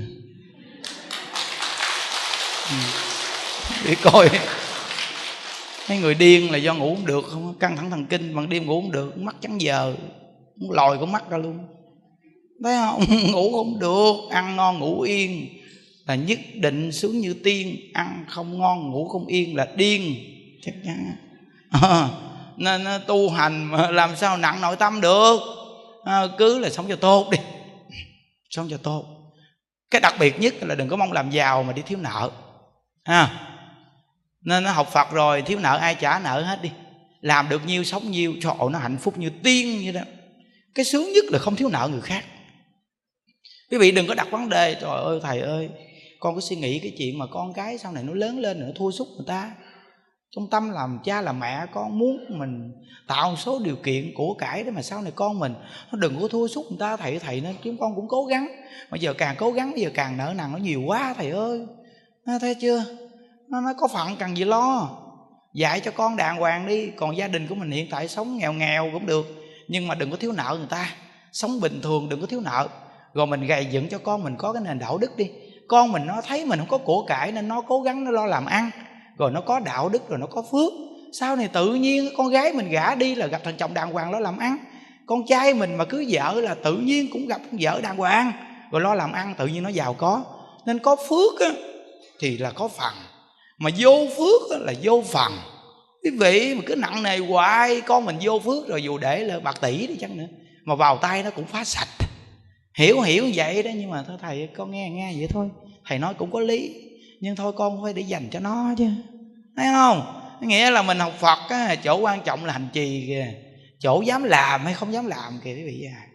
Để coi mấy người điên là do ngủ không được, không căng thẳng thần kinh, bằng đêm ngủ không được, mắt trắng giờ, lòi con mắt ra luôn, thấy không? Ngủ không được, ăn ngon ngủ yên là nhất định sướng như tiên, ăn không ngon ngủ không yên là điên chắc chắn. Nên tu hành mà làm sao nặng nội tâm được, cứ là sống cho tốt đi, sống cho tốt. Cái đặc biệt nhất là đừng có mong làm giàu mà đi thiếu nợ ha. Nên nó học Phật rồi, thiếu nợ ai trả nợ hết đi, làm được nhiêu sống nhiêu, trời ơi nó hạnh phúc như tiên như đó. Cái sướng nhất là không thiếu nợ người khác. Quý vị đừng có đặt vấn đề, trời ơi thầy ơi, con cứ suy nghĩ cái chuyện mà con cái sau này nó lớn lên nữa thua sút người ta. Trong tâm làm cha làm mẹ con muốn mình tạo một số điều kiện của cải để mà sau này con mình nó đừng có thua sút người ta. Thầy nên kiếm con cũng cố gắng, mà giờ càng cố gắng bây giờ càng nợ nần nó nhiều quá thầy ơi. Thấy chưa? Nó nói có phận cần gì lo. Dạy cho con đàng hoàng đi. Còn gia đình của mình hiện tại sống nghèo nghèo cũng được, nhưng mà đừng có thiếu nợ người ta. Sống bình thường đừng có thiếu nợ. Rồi mình gầy dựng cho con mình có cái nền đạo đức đi. Con mình nó thấy mình không có của cải nên nó cố gắng nó lo làm ăn, rồi nó có đạo đức, rồi nó có phước. Sau này tự nhiên con gái mình gả đi là gặp thằng chồng đàng hoàng lo làm ăn. Con trai mình mà cưới vợ là tự nhiên cũng gặp con vợ đàng hoàng, rồi lo làm ăn tự nhiên nó giàu có. Nên có phước á, thì là có phần, mà vô phước là vô phần. Quý vị mà cứ nặng nề hoài, con mình vô phước rồi dù để là bạc tỷ đi chăng nữa mà vào tay nó cũng phá sạch. Hiểu vậy đó, nhưng mà thôi thầy con nghe vậy thôi, thầy nói cũng có lý, nhưng thôi con phải để dành cho nó chứ, thấy không? Nghĩa là mình học Phật á, chỗ quan trọng là hành trì kìa, chỗ dám làm hay không dám làm kìa quý vị à.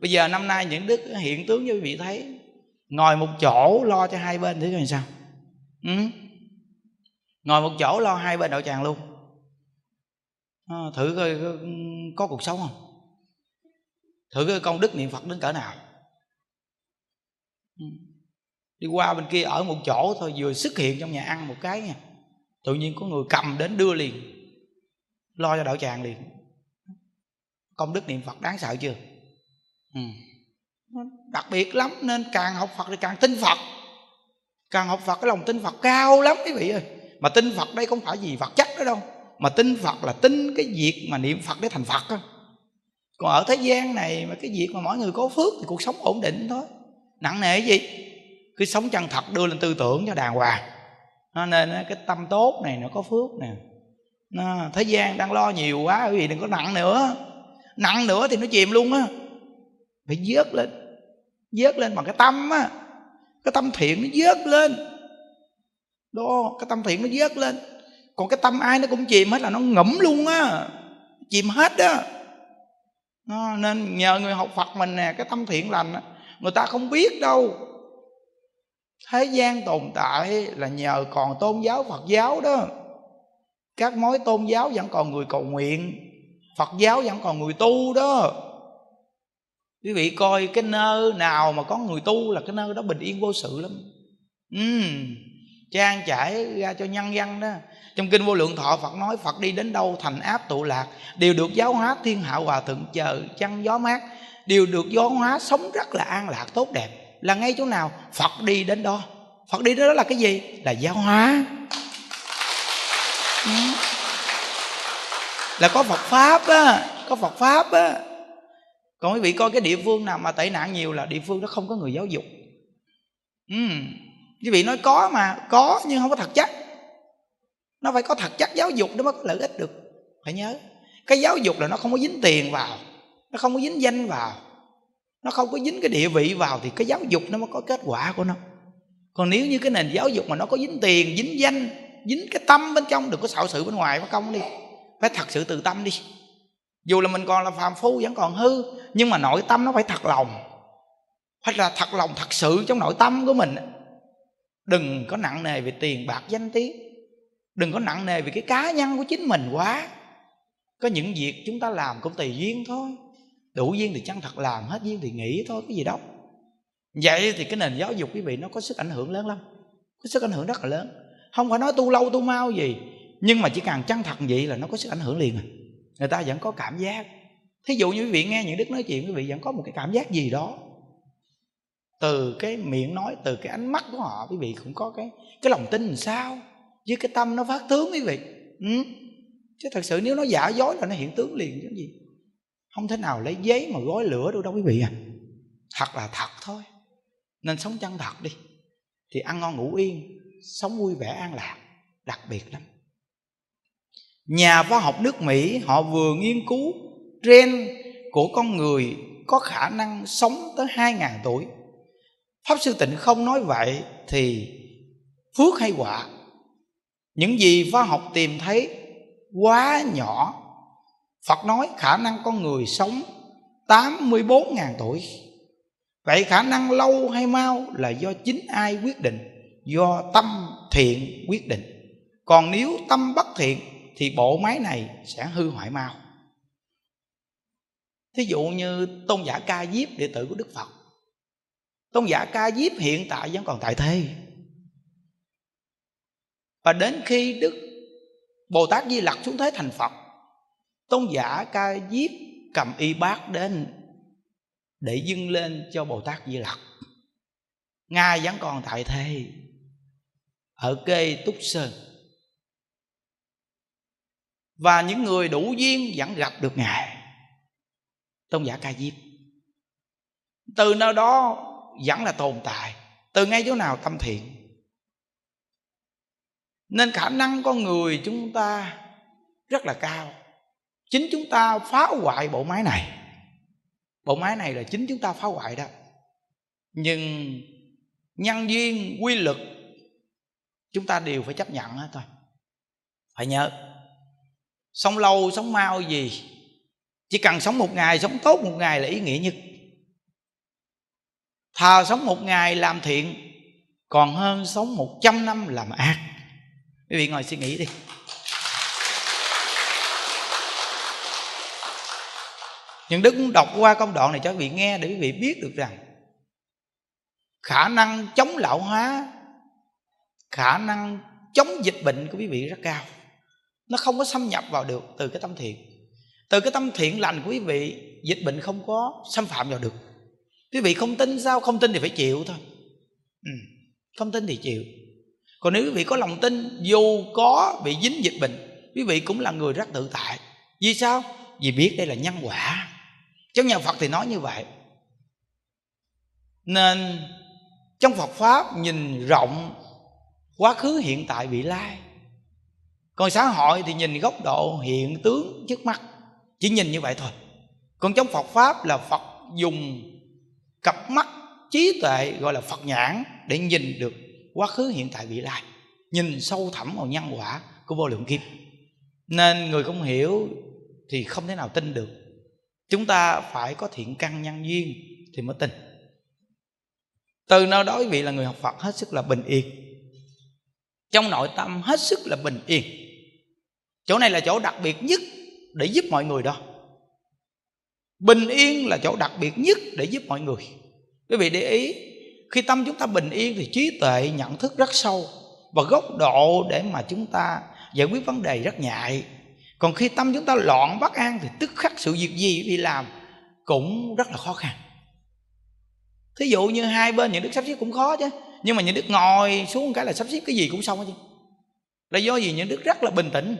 Bây giờ năm nay những đức hiện tướng cho quý vị thấy, ngồi một chỗ lo cho hai bên thử coi sao. Ngồi một chỗ lo hai bên đạo tràng luôn, thử coi có cuộc sống không, thử coi công đức niệm Phật đến cỡ nào. Đi qua bên kia ở một chỗ thôi, vừa xuất hiện trong nhà ăn một cái nha, tự nhiên có người cầm đến đưa liền, lo cho đạo tràng liền. Công đức niệm Phật đáng sợ chưa? Đặc biệt lắm, nên càng học Phật thì càng tin Phật. Càng học Phật cái lòng tin Phật cao lắm quý vị ơi. Mà tin Phật đây không phải gì vật chất đó đâu, mà tin Phật là tin cái việc mà niệm Phật để thành Phật đó. Còn ở thế gian này mà cái việc mà mọi người có phước thì cuộc sống ổn định thôi, nặng nề cái gì. Cứ sống chân thật đưa lên tư tưởng cho đàng hoàng, nên cái tâm tốt này nó có phước nè. Thế gian đang lo nhiều quá quý vị đừng có nặng nữa. Nặng nữa thì nó chìm luôn á. Phải vớt lên, vớt lên bằng cái tâm á. Cái tâm thiện nó vớt lên đó, cái tâm thiện nó vớt lên. Còn cái tâm ai nó cũng chìm hết là nó ngẫm luôn á, chìm hết á. Nên nhờ người học Phật mình nè, cái tâm thiện lành á, người ta không biết đâu. Thế gian tồn tại là nhờ còn tôn giáo Phật giáo đó. Các mối tôn giáo vẫn còn người cầu nguyện, Phật giáo vẫn còn người tu đó. Quý vị coi cái nơi nào mà có người tu là cái nơi đó bình yên vô sự lắm. Trang trải ra cho nhân dân đó. Trong Kinh Vô Lượng Thọ Phật nói Phật đi đến đâu thành áp tụ lạc, đều được giáo hóa thiên hạ hòa thượng chờ chăn gió mát, đều được giáo hóa sống rất là an lạc tốt đẹp. Là ngay chỗ nào Phật đi đến đó. Phật đi đến đó là cái gì? Là giáo hóa. Là có Phật Pháp á, có Phật Pháp á. Còn quý vị coi cái địa phương nào mà tệ nạn nhiều là địa phương đó không có người giáo dục. Quý vị nói có mà, có nhưng không có thật chất. Nó phải có thật chất giáo dục nó mới có lợi ích được. Phải nhớ, cái giáo dục là nó không có dính tiền vào, nó không có dính danh vào, nó không có dính cái địa vị vào, thì cái giáo dục nó mới có kết quả của nó. Còn nếu như cái nền giáo dục mà nó có dính tiền, dính danh, dính cái tâm bên trong, đừng có xạo sự bên ngoài, phải không đi. Phải thật sự từ tâm đi. Dù là mình còn là phàm phu vẫn còn hư, nhưng mà nội tâm nó phải thật lòng. Phải là thật lòng thật sự trong nội tâm của mình. Đừng có nặng nề về tiền bạc danh tiếng, đừng có nặng nề về cái cá nhân của chính mình quá. Có những việc chúng ta làm cũng tùy duyên thôi, đủ duyên thì chân thật làm, hết duyên thì nghỉ thôi, cái gì đâu. Vậy thì cái nền giáo dục quý vị nó có sức ảnh hưởng lớn lắm, có sức ảnh hưởng rất là lớn. Không phải nói tu lâu tu mau gì, nhưng mà chỉ càng chân thật vậy là nó có sức ảnh hưởng liền. Người ta vẫn có cảm giác. Thí dụ như quý vị nghe những đức nói chuyện, quý vị vẫn có một cái cảm giác gì đó từ cái miệng nói, từ cái ánh mắt của họ. Quý vị cũng có cái lòng tin làm sao, với cái tâm nó phát tướng quý vị. Chứ thật sự nếu nó giả dối là nó hiện tướng liền chứ gì. Không thể nào lấy giấy mà gói lửa đâu đâu quý vị à. Thật là thật thôi. Nên sống chân thật đi, thì ăn ngon ngủ yên, sống vui vẻ an lạc, đặc biệt lắm. Nhà khoa học nước Mỹ họ vừa nghiên cứu gen của con người có khả năng sống tới 2.000 tuổi. Pháp Sư Tịnh Không nói vậy thì phước hay họa? Những gì khoa học tìm thấy quá nhỏ. Phật nói khả năng con người sống 84.000 tuổi. Vậy khả năng lâu hay mau là do chính ai quyết định? Do tâm thiện quyết định. Còn nếu tâm bất thiện thì bộ máy này sẽ hư hoại mau. Thí dụ như Tôn giả Ca Diếp, đệ tử của Đức Phật. Tôn giả Ca Diếp hiện tại vẫn còn tại thế. Và đến khi Đức Bồ Tát Di Lặc xuống thế thành Phật, Tôn giả Ca Diếp cầm y bát đến để dâng lên cho Bồ Tát Di Lặc. Ngài vẫn còn tại thế ở Kê Túc Sơn. Và những người đủ duyên vẫn gặp được Ngài Tôn giả Ca Diếp. Từ nơi đó vẫn là tồn tại, từ ngay chỗ nào tâm thiện. Nên khả năng con người chúng ta rất là cao. Chính chúng ta phá hoại bộ máy này. Bộ máy này là chính chúng ta phá hoại đó. Nhưng nhân duyên, quy luật chúng ta đều phải chấp nhận hết thôi. Phải nhớ, sống lâu sống mau gì, chỉ cần sống một ngày, sống tốt một ngày là ý nghĩa nhất. Thà sống một ngày làm thiện còn hơn sống 100 năm làm ác. Quý vị ngồi suy nghĩ đi. Nhưng Đức muốn đọc qua công đoạn này cho quý vị nghe, để quý vị biết được rằng khả năng chống lão hóa, khả năng chống dịch bệnh của quý vị rất cao. Nó không có xâm nhập vào được từ cái tâm thiện. Từ cái tâm thiện lành của quý vị, dịch bệnh không có xâm phạm vào được. Quý vị không tin sao? Không tin thì phải chịu thôi. Không tin thì chịu. Còn nếu quý vị có lòng tin, dù có bị dính dịch bệnh, quý vị cũng là người rất tự tại. Vì sao? Vì biết đây là nhân quả. Trong nhà Phật thì nói như vậy. Nên trong Phật Pháp nhìn rộng quá khứ, hiện tại, vị lai. Còn xã hội thì nhìn góc độ hiện tướng trước mắt, chỉ nhìn như vậy thôi. Còn trong Phật Pháp là Phật dùng cặp mắt trí tuệ gọi là Phật nhãn để nhìn được quá khứ, hiện tại, vị lai, nhìn sâu thẳm vào nhân quả của vô lượng kiếp. Nên người không hiểu thì không thể nào tin được. Chúng ta phải có thiện căn nhân duyên thì mới tin. Từ nơi đó quý vị là người học Phật hết sức là bình yên, trong nội tâm hết sức là bình yên. Chỗ này là chỗ đặc biệt nhất để giúp mọi người đó. Bình yên là chỗ đặc biệt nhất để giúp mọi người. Quý vị để ý, khi tâm chúng ta bình yên thì trí tuệ nhận thức rất sâu, và góc độ để mà chúng ta giải quyết vấn đề rất nhạy. Còn khi tâm chúng ta loạn bất an thì tức khắc sự việc gì đi làm cũng rất là khó khăn. Thí dụ như hai bên những đức sắp xếp cũng khó chứ, nhưng mà những đức ngồi xuống cái là sắp xếp cái gì cũng xong hết chứ. Là do gì? Những đức rất là bình tĩnh,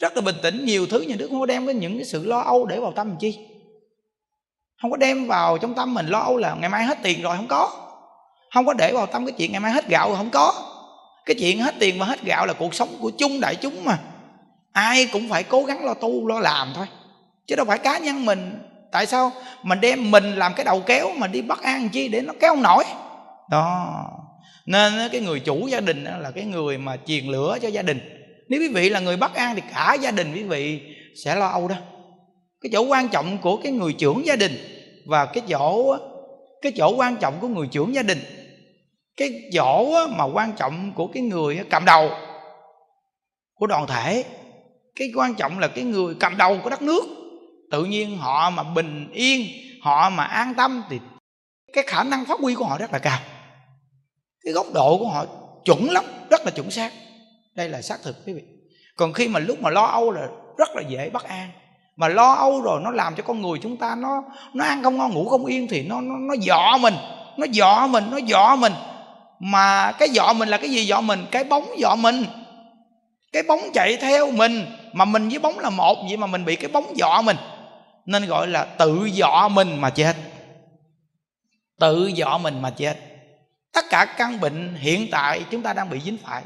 rất là bình tĩnh. Nhiều thứ những đức không có đem cái những cái sự lo âu để vào tâm làm chi. Không có đem vào trong tâm mình lo âu là ngày mai hết tiền rồi, không có. Không có để vào tâm cái chuyện ngày mai hết gạo rồi, không có. Cái chuyện hết tiền và hết gạo là cuộc sống của chung đại chúng mà. Ai cũng phải cố gắng lo tu, lo làm thôi, chứ đâu phải cá nhân mình. Tại sao mình đem mình làm cái đầu kéo mà đi bắt ăn chi để nó kéo không nổi đó. Nên cái người chủ gia đình là cái người mà truyền lửa cho gia đình. Nếu quý vị là người bắt ăn thì cả gia đình quý vị sẽ lo âu đó. Cái chỗ quan trọng của cái người trưởng gia đình, và cái chỗ quan trọng của người trưởng gia đình, cái chỗ mà quan trọng của cái người cầm đầu của đoàn thể, cái quan trọng là cái người cầm đầu của đất nước. Tự nhiên họ mà bình yên, họ mà an tâm thì cái khả năng phát huy của họ rất là cao. Cái góc độ của họ chuẩn lắm, rất là chuẩn xác. Đây là xác thực quý vị. Còn khi mà lúc mà lo âu là rất là dễ bất an. Mà lo âu rồi nó làm cho con người chúng ta nó ăn không ngon, ngủ không yên, thì nó dọ mình, nó dọ mình. Mà cái dọ mình là cái gì dọ mình? Cái bóng dọ mình. Cái bóng chạy theo mình, mà mình với bóng là một, vậy mà mình bị cái bóng dọ mình. Nên gọi là tự dọa mình mà chết. Tự dọa mình mà chết. Tất cả căn bệnh hiện tại chúng ta đang bị dính phải,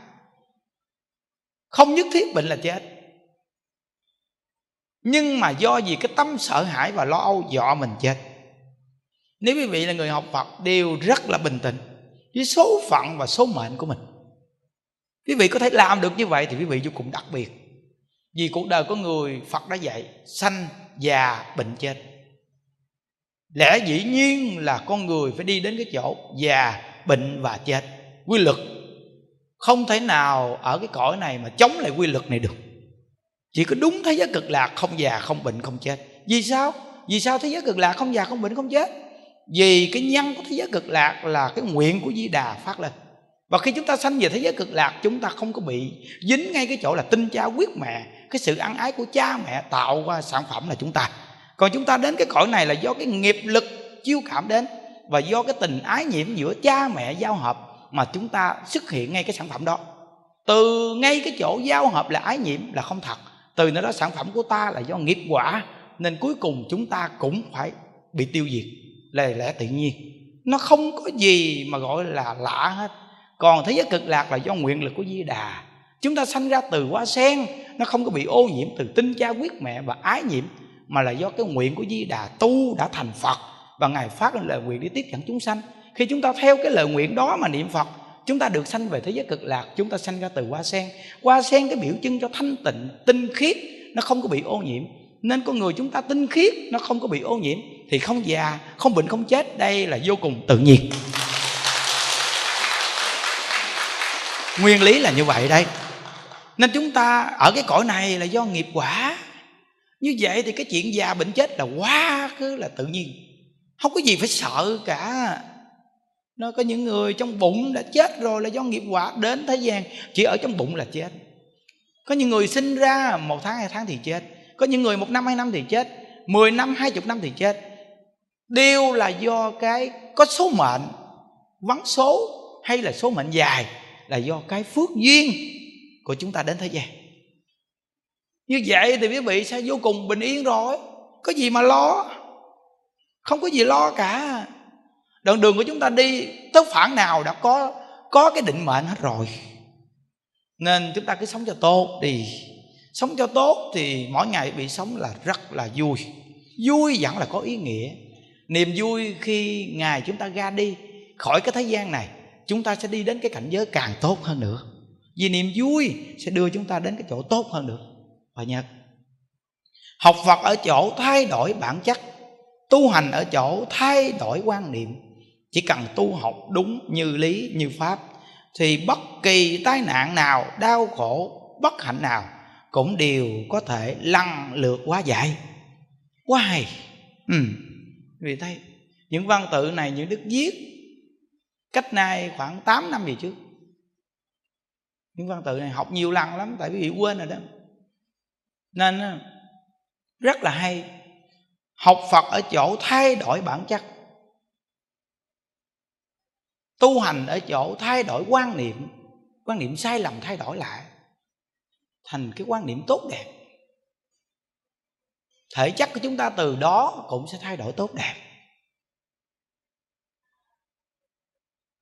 không nhất thiết bệnh là chết, nhưng mà do vì cái tâm sợ hãi và lo âu dọa mình chết. Nếu quý vị là người học Phật đều rất là bình tĩnh với số phận và số mệnh của mình. Quý vị có thể làm được như vậy thì quý vị vô cùng đặc biệt. Vì cuộc đời của người Phật đã dạy sanh, già, bệnh, chết. Lẽ dĩ nhiên là con người phải đi đến cái chỗ già, bệnh và chết. Quy luật. Không thể nào ở cái cõi này mà chống lại quy luật này được. Chỉ có đúng thế giới cực lạc không già, không bệnh, không chết. Vì sao? Vì sao thế giới cực lạc không già, không bệnh, không chết? Vì cái nhân của thế giới cực lạc là cái nguyện của Di Đà phát lên. Và khi chúng ta sanh về thế giới cực lạc, chúng ta không có bị dính ngay cái chỗ là tin cha quyết mẹ. Cái sự ân ái của cha mẹ tạo ra sản phẩm là chúng ta. Còn chúng ta đến cái cõi này là do cái nghiệp lực chiêu cảm đến, và do cái tình ái nhiễm giữa cha mẹ giao hợp mà chúng ta xuất hiện ngay cái sản phẩm đó. Từ ngay cái chỗ giao hợp là ái nhiễm là không thật. Từ nơi đó sản phẩm của ta là do nghiệp quả, nên cuối cùng chúng ta cũng phải bị tiêu diệt. Là lẽ tự nhiên, nó không có gì mà gọi là lạ hết. Còn thế giới cực lạc là do nguyện lực của Di Đà. Chúng ta sanh ra từ hoa sen, nó không có bị ô nhiễm từ tinh cha quyết mẹ và ái nhiễm, mà là do cái nguyện của Di Đà tu đã thành Phật, và Ngài phát lên lời nguyện để tiếp dẫn chúng sanh. Khi chúng ta theo cái lời nguyện đó mà niệm Phật, chúng ta được sanh về thế giới cực lạc, chúng ta sanh ra từ hoa sen. Hoa sen cái biểu trưng cho thanh tịnh, tinh khiết, nó không có bị ô nhiễm. Nên con người chúng ta tinh khiết, nó không có bị ô nhiễm thì không già, không bệnh, không chết. Đây là vô cùng tự nhiên. Nguyên lý là như vậy đây. Nên chúng ta ở cái cõi này là do nghiệp quả. Như vậy thì cái chuyện già bệnh chết là quá cứ là tự nhiên, không có gì phải sợ cả. Nó có những người trong bụng đã chết rồi là do nghiệp quả, đến thế gian chỉ ở trong bụng là chết. Có những người sinh ra 1 tháng 2 tháng thì chết, có những người 1 năm 2 năm thì chết, 10 năm 20 năm thì chết. Điều là do cái có số mệnh vắng số hay là số mệnh dài, là do cái phước duyên của chúng ta đến thế gian. Như vậy thì quý vị sẽ vô cùng bình yên rồi, có gì mà lo, không có gì lo cả. Đoạn đường của chúng ta đi tới phản nào đã có cái định mệnh hết rồi. Nên chúng ta cứ sống cho tốt đi. Sống cho tốt thì mỗi ngày bị sống là rất là vui. Vui vẫn là có ý nghĩa. Niềm vui khi ngày chúng ta ra đi khỏi cái thế gian này, chúng ta sẽ đi đến cái cảnh giới càng tốt hơn nữa. Vì niềm vui sẽ đưa chúng ta đến cái chỗ tốt hơn nữa. Và nhật học Phật ở chỗ thay đổi bản chất, tu hành ở chỗ thay đổi quan niệm. Chỉ cần tu học đúng như lý như pháp thì bất kỳ tai nạn nào, đau khổ, bất hạnh nào cũng đều có thể lần lượt hóa giải. Quá hay. Vì thế những văn tự này những Đức viết cách nay khoảng 8 năm gì trước. Những văn tự này học nhiều lần lắm, tại vì quên rồi đó. Nên rất là hay. Học Phật ở chỗ thay đổi bản chất, tu hành ở chỗ thay đổi quan niệm. Quan niệm sai lầm thay đổi lại thành cái quan niệm tốt đẹp. Thể chất của chúng ta từ đó cũng sẽ thay đổi tốt đẹp.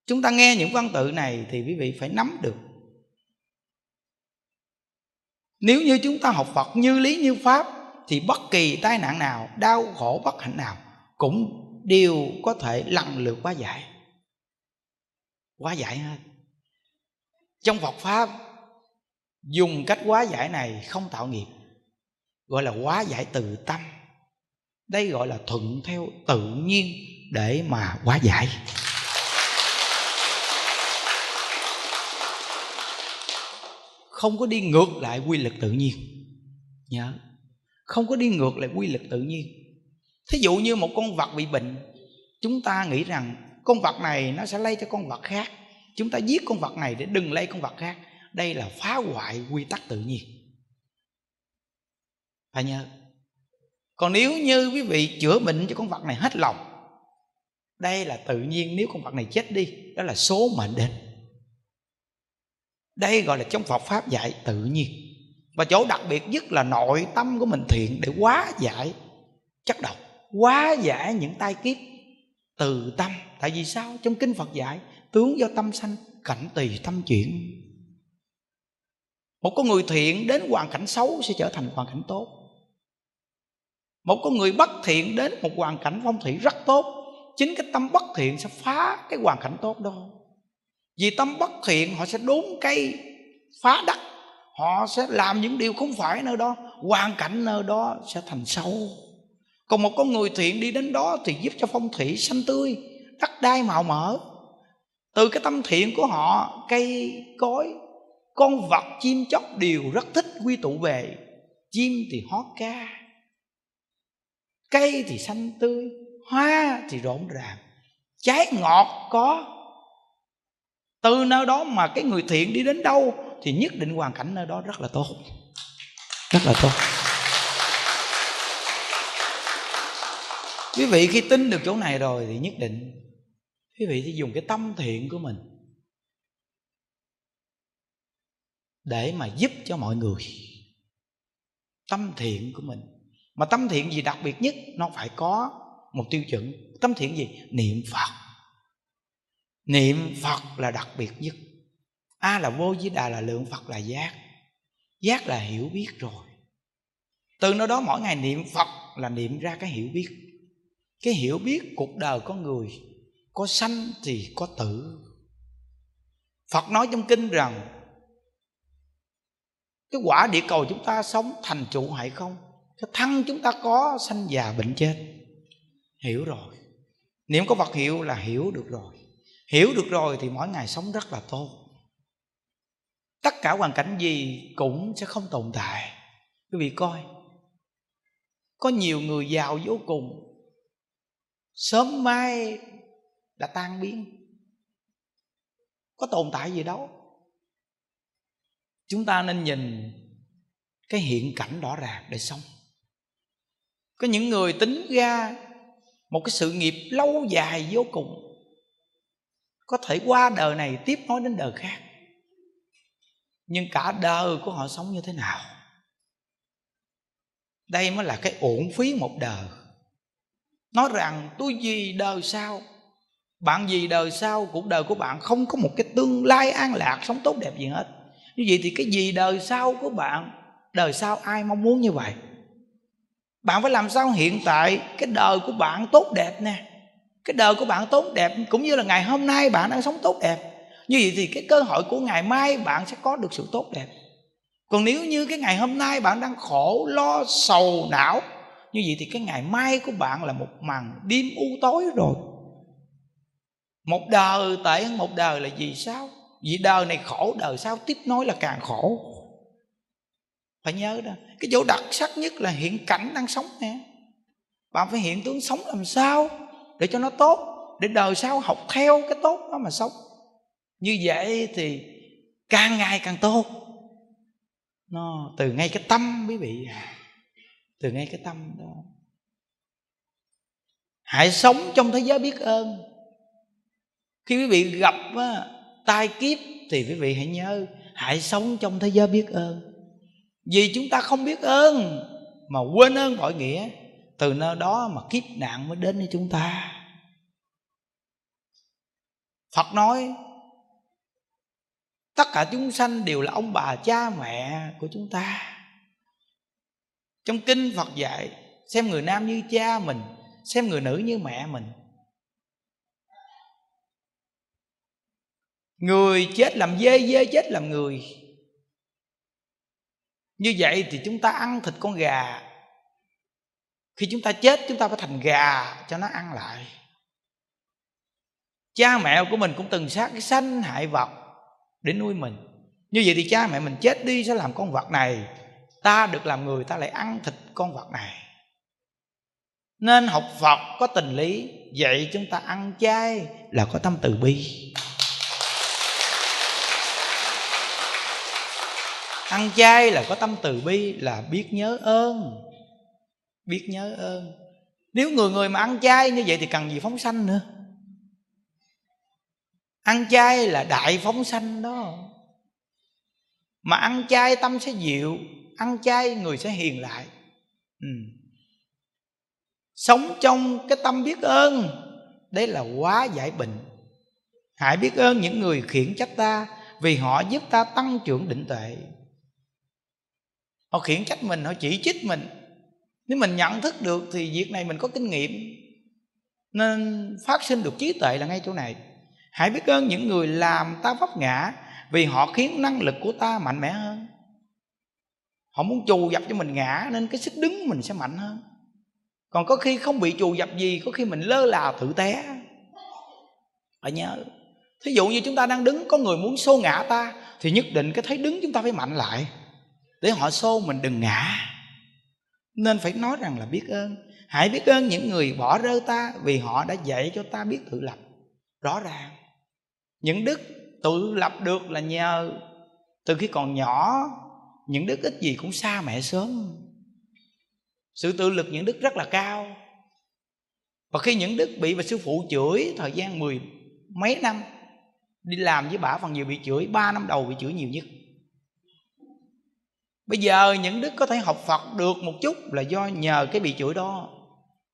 Chúng ta nghe những văn tự này thì quý vị phải nắm được. Nếu như chúng ta học Phật như lý như pháp thì bất kỳ tai nạn nào, đau khổ, bất hạnh nào cũng đều có thể lần lượt hóa giải. Hóa giải hết. Trong Phật Pháp dùng cách hóa giải này không tạo nghiệp, gọi là hóa giải từ tâm. Đây gọi là thuận theo tự nhiên để mà hóa giải. Không có đi ngược lại quy luật tự nhiên. Nhớ, không có đi ngược lại quy luật tự nhiên. Thí dụ như một con vật bị bệnh, chúng ta nghĩ rằng con vật này nó sẽ lây cho con vật khác, chúng ta giết con vật này để đừng lây con vật khác. Đây là phá hoại quy tắc tự nhiên. Phải nhớ. Còn nếu như quý vị chữa bệnh cho con vật này hết lòng, đây là tự nhiên. Nếu con vật này chết đi, đó là số mệnh đến. Đây gọi là trong Phật Pháp dạy tự nhiên. Và chỗ đặc biệt nhất là nội tâm của mình thiện để hóa giải chất độc, hóa giải những tai kiếp từ tâm. Tại vì sao? Trong kinh Phật dạy tướng do tâm sanh, cảnh tùy tâm chuyển. Một con người thiện đến hoàn cảnh xấu sẽ trở thành hoàn cảnh tốt. Một con người bất thiện đến một hoàn cảnh phong thủy rất tốt, chính cái tâm bất thiện sẽ phá cái hoàn cảnh tốt đó. Vì tâm bất thiện họ sẽ đốn cây, phá đất, họ sẽ làm những điều không phải nơi đó, hoàn cảnh nơi đó sẽ thành xấu. Còn một con người thiện đi đến đó thì giúp cho phong thủy xanh tươi, đất đai màu mỡ. Từ cái tâm thiện của họ, cây cối, con vật, chim chóc đều rất thích quy tụ về. Chim thì hót ca, cây thì xanh tươi, hoa thì rộn ràng, trái ngọt có. Từ nơi đó mà cái người thiện đi đến đâu thì nhất định hoàn cảnh nơi đó rất là tốt, rất là tốt. Quý vị khi tin được chỗ này rồi thì nhất định quý vị sẽ dùng cái tâm thiện của mình để mà giúp cho mọi người. Tâm thiện của mình. Mà tâm thiện gì đặc biệt nhất? Nó phải có một tiêu chuẩn. Tâm thiện gì? Niệm Phật. Niệm Phật là đặc biệt nhất. A là vô, với Đà là lượng, Phật là giác. Giác là hiểu biết rồi. Từ nơi đó mỗi ngày niệm Phật là niệm ra cái hiểu biết. Cái hiểu biết cuộc đời con người, có sanh thì có tử. Phật nói trong kinh rằng cái quả địa cầu chúng ta sống thành trụ hay không, cái thân chúng ta có sanh già bệnh chết. Hiểu rồi, niệm có Phật hiệu là hiểu được rồi. Hiểu được rồi thì mỗi ngày sống rất là tốt. Tất cả hoàn cảnh gì cũng sẽ không tồn tại. Quý vị coi, có nhiều người giàu vô cùng, sớm mai đã tan biến, có tồn tại gì đâu. Chúng ta nên nhìn cái hiện cảnh rõ ràng để sống. Có những người tính ra một cái sự nghiệp lâu dài vô cùng, có thể qua đời này tiếp nối đến đời khác, nhưng cả đời của họ sống như thế nào? Đây mới là cái uổng phí một đời. Nói rằng tôi gì đời sau, bạn gì đời sau, cuộc đời của bạn không có một cái tương lai an lạc, sống tốt đẹp gì hết. Như vậy thì cái gì đời sau của bạn, đời sau ai mong muốn như vậy? Bạn phải làm sao hiện tại cái đời của bạn tốt đẹp nè. Cái đời của bạn tốt đẹp cũng như là ngày hôm nay bạn đang sống tốt đẹp. Như vậy thì cái cơ hội của ngày mai bạn sẽ có được sự tốt đẹp. Còn nếu như cái ngày hôm nay bạn đang khổ, lo, sầu, não, như vậy thì cái ngày mai của bạn là một màn đêm u tối rồi. Một đời tệ hơn một đời là vì sao? Vì đời này khổ, đời sau tiếp nối là càng khổ. Phải nhớ đó, cái chỗ đặc sắc nhất là hiện cảnh đang sống nè. Bạn phải hiện tướng sống làm sao để cho nó tốt, để đời sau học theo cái tốt đó mà sống. Như vậy thì càng ngày càng tốt. Nó từ ngay cái tâm, quý vị, từ ngay cái tâm đó. Hãy sống trong thế giới biết ơn. Khi quý vị gặp tai kiếp thì quý vị hãy nhớ hãy sống trong thế giới biết ơn. Vì chúng ta không biết ơn mà quên ơn gọi nghĩa, từ nơi đó mà kiếp nạn mới đến với chúng ta. Phật nói tất cả chúng sanh đều là ông bà cha mẹ của chúng ta. Trong kinh Phật dạy xem người nam như cha mình, xem người nữ như mẹ mình. Người chết làm dê, dê chết làm người. Như vậy thì chúng ta ăn thịt con gà, khi chúng ta chết chúng ta phải thành gà cho nó ăn lại. Cha mẹ của mình cũng từng sát cái sanh hại vật để nuôi mình. Như vậy thì cha mẹ mình chết đi sẽ làm con vật này, ta được làm người, ta lại ăn thịt con vật này. Nên học Phật có tình lý, vậy chúng ta ăn chay là có tâm từ bi. Ăn chay là có tâm từ bi, là biết nhớ ơn. Biết nhớ ơn. Nếu người người mà ăn chay như vậy thì cần gì phóng sanh nữa. Ăn chay là đại phóng sanh đó. Mà ăn chay tâm sẽ dịu, ăn chay người sẽ hiền lại. Sống trong cái tâm biết ơn, đấy là hóa giải bệnh. Hãy biết ơn những người khiển trách ta, vì họ giúp ta tăng trưởng định tuệ. Họ khiển trách mình, họ chỉ trích mình. Nếu mình nhận thức được thì việc này mình có kinh nghiệm, nên phát sinh được trí tuệ là ngay chỗ này. Hãy biết ơn những người làm ta vấp ngã, vì họ khiến năng lực của ta mạnh mẽ hơn. Họ muốn trù dập cho mình ngã, nên cái sức đứng mình sẽ mạnh hơn. Còn có khi không bị trù dập gì, có khi mình lơ là tự té. Phải nhớ, thí dụ như chúng ta đang đứng, có người muốn xô ngã ta, thì nhất định cái thấy đứng chúng ta phải mạnh lại, để họ xô mình đừng ngã. Nên phải nói rằng là biết ơn. Hãy biết ơn những người bỏ rơi ta, vì họ đã dạy cho ta biết tự lập. Rõ ràng những đức tự lập được là nhờ từ khi còn nhỏ, những đức ít gì cũng xa mẹ sớm. Sự tự lực những đức rất là cao. Và khi những đức bị bà sư phụ chửi thời gian mười mấy năm đi làm với bả, phần nhiều bị chửi, 3 năm đầu bị chửi nhiều nhất. Bây giờ những đức có thể học Phật được một chút là do nhờ cái bị chửi đó.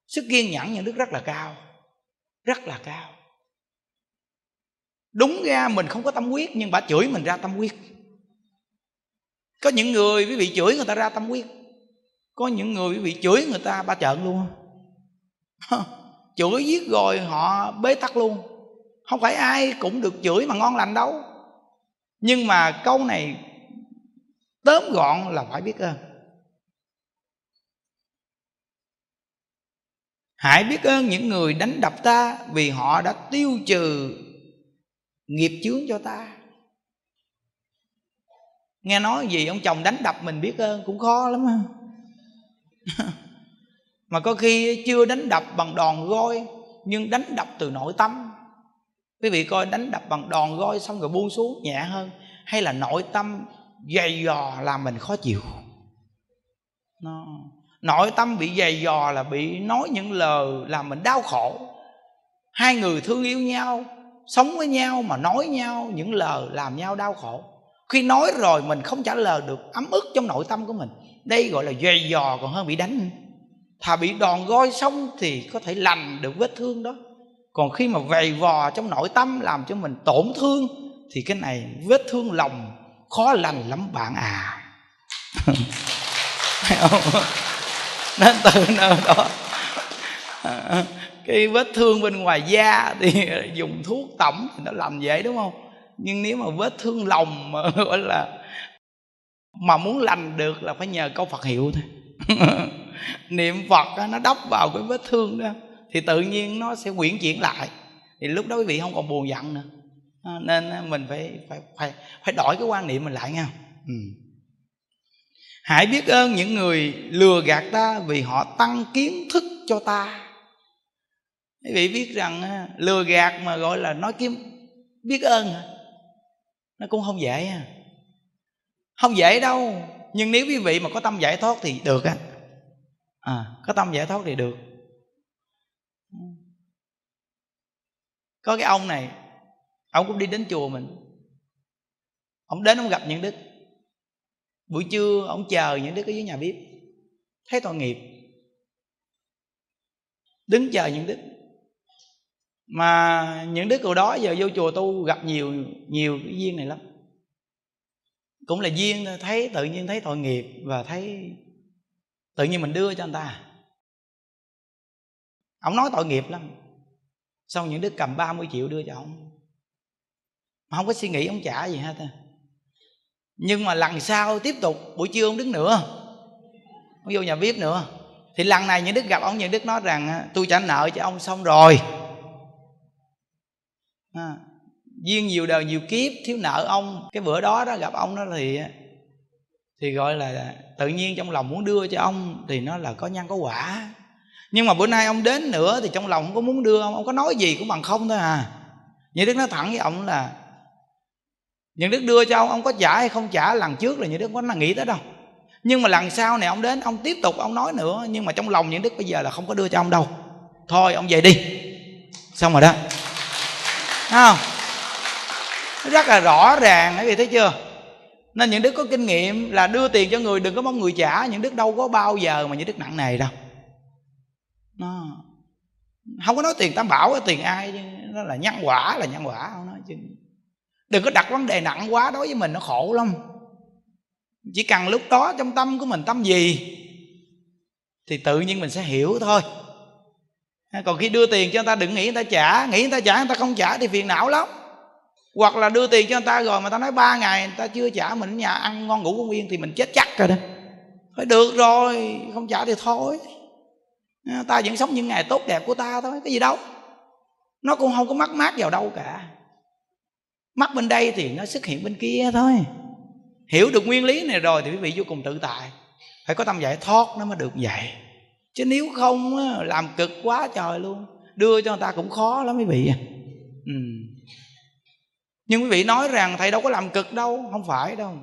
Sức kiên nhẫn những đức rất là cao, rất là cao. Đúng ra mình không có tâm quyết, nhưng bà chửi mình ra tâm quyết. Có những người quý vị chửi người ta ra tâm quyết, có những người quý vị chửi người ta ba trợn luôn. Chửi giết rồi họ bế tắc luôn. Không phải ai cũng được chửi mà ngon lành đâu. Nhưng mà câu này tóm gọn là phải biết ơn. Hãy biết ơn những người đánh đập ta, vì họ đã tiêu trừ nghiệp chướng cho ta. Nghe nói gì ông chồng đánh đập mình biết ơn cũng khó lắm ha. Mà có khi chưa đánh đập bằng đòn roi, nhưng đánh đập từ nội tâm. Quý vị coi, đánh đập bằng đòn roi xong rồi buông xuống nhẹ hơn, hay là nội tâm dày dò làm mình khó chịu. Nội tâm bị dày dò là bị nói những lời làm mình đau khổ. Hai người thương yêu nhau, sống với nhau mà nói nhau những lời làm nhau đau khổ. Khi nói rồi mình không trả lời được, ấm ức trong nội tâm của mình. Đây gọi là dày dò còn hơn bị đánh. Thà bị đòn roi xong thì có thể lành được vết thương đó. Còn khi mà vầy vò trong nội tâm làm cho mình tổn thương thì cái này vết thương lòng khó lành lắm bạn à. Nên từ nơi đó cái vết thương bên ngoài da thì dùng thuốc tẩm thì nó làm vậy đúng không? Nhưng nếu mà vết thương lòng mà gọi là mà muốn lành được là phải nhờ câu Phật hiệu thôi. Niệm Phật đó, nó đắp vào cái vết thương đó thì tự nhiên nó sẽ quyển chuyển lại, thì lúc đó quý vị không còn buồn giận nữa. Nên mình phải đổi cái quan niệm mình lại nha. Hãy biết ơn những người lừa gạt ta, vì họ tăng kiến thức cho ta. Quý vị biết rằng lừa gạt mà gọi là nói kiếm biết ơn nó cũng không dễ. Không dễ đâu. Nhưng nếu quý vị mà có tâm giải thoát thì được á. Có tâm giải thoát thì được. Có cái ông này, ông cũng đi đến chùa mình. Ông đến ông gặp những đức. Buổi trưa ông chờ những đức ở dưới nhà bếp. Thấy tội nghiệp, đứng chờ những đức. Mà những đức hồi đó giờ vô chùa tu gặp nhiều cái duyên này lắm. Cũng là duyên thôi, thấy tự nhiên thấy tội nghiệp và thấy tự nhiên mình đưa cho anh ta. Ông nói tội nghiệp lắm. Xong những đức cầm 30 triệu đưa cho ông. Mà không có suy nghĩ ông trả gì hết. Nhưng mà lần sau tiếp tục, buổi trưa ông đứng nữa, ông vô nhà bếp nữa. Thì lần này những đức gặp ông, những đức nói rằng tôi trả nợ cho ông xong rồi. Duyên nhiều đời nhiều kiếp thiếu nợ ông. Cái bữa đó đó gặp ông đó thì gọi là tự nhiên trong lòng muốn đưa cho ông, thì nó là có nhân có quả. Nhưng mà bữa nay ông đến nữa thì trong lòng không có muốn đưa ông có nói gì cũng bằng không thôi à. Như Đức nói thẳng với ông là những Đức đưa cho ông có trả hay không trả, lần trước là những Đức có nghĩ tới đâu. Nhưng mà lần sau này ông đến, ông tiếp tục ông nói nữa, nhưng mà trong lòng những Đức bây giờ là không có đưa cho ông đâu. Thôi ông về đi. Xong rồi đó. Không? Rất là rõ ràng, quý vị thấy chưa? Nên những Đức có kinh nghiệm là đưa tiền cho người đừng có mong người trả. Những Đức đâu có bao giờ mà những Đức nặng nề đâu. Không có nói tiền tam bảo, tiền ai chứ. Nó là nhân quả, là nhân quả. Không nói chứ. Đừng có đặt vấn đề nặng quá, đối với mình nó khổ lắm. Chỉ cần lúc đó trong tâm của mình tâm gì thì tự nhiên mình sẽ hiểu thôi. Còn khi đưa tiền cho người ta đừng nghĩ người ta trả. Nghĩ người ta trả, người ta không trả thì phiền não lắm. Hoặc là đưa tiền cho người ta rồi mà ta nói 3 ngày người ta chưa trả, mình ở nhà ăn ngon ngủ không yên thì mình chết chắc rồi đó. Thôi được rồi, không trả thì thôi. Ta vẫn sống những ngày tốt đẹp của ta thôi, cái gì đâu. Nó cũng không có mắc mát vào đâu cả. Mắc bên đây thì nó xuất hiện bên kia thôi. Hiểu được nguyên lý này rồi thì quý vị vô cùng tự tại. Phải có tâm giải thoát nó mới được vậy. Chứ nếu không làm cực quá trời luôn. Đưa cho người ta cũng khó lắm quý vị. Nhưng quý vị nói rằng thầy đâu có làm cực đâu. Không phải đâu.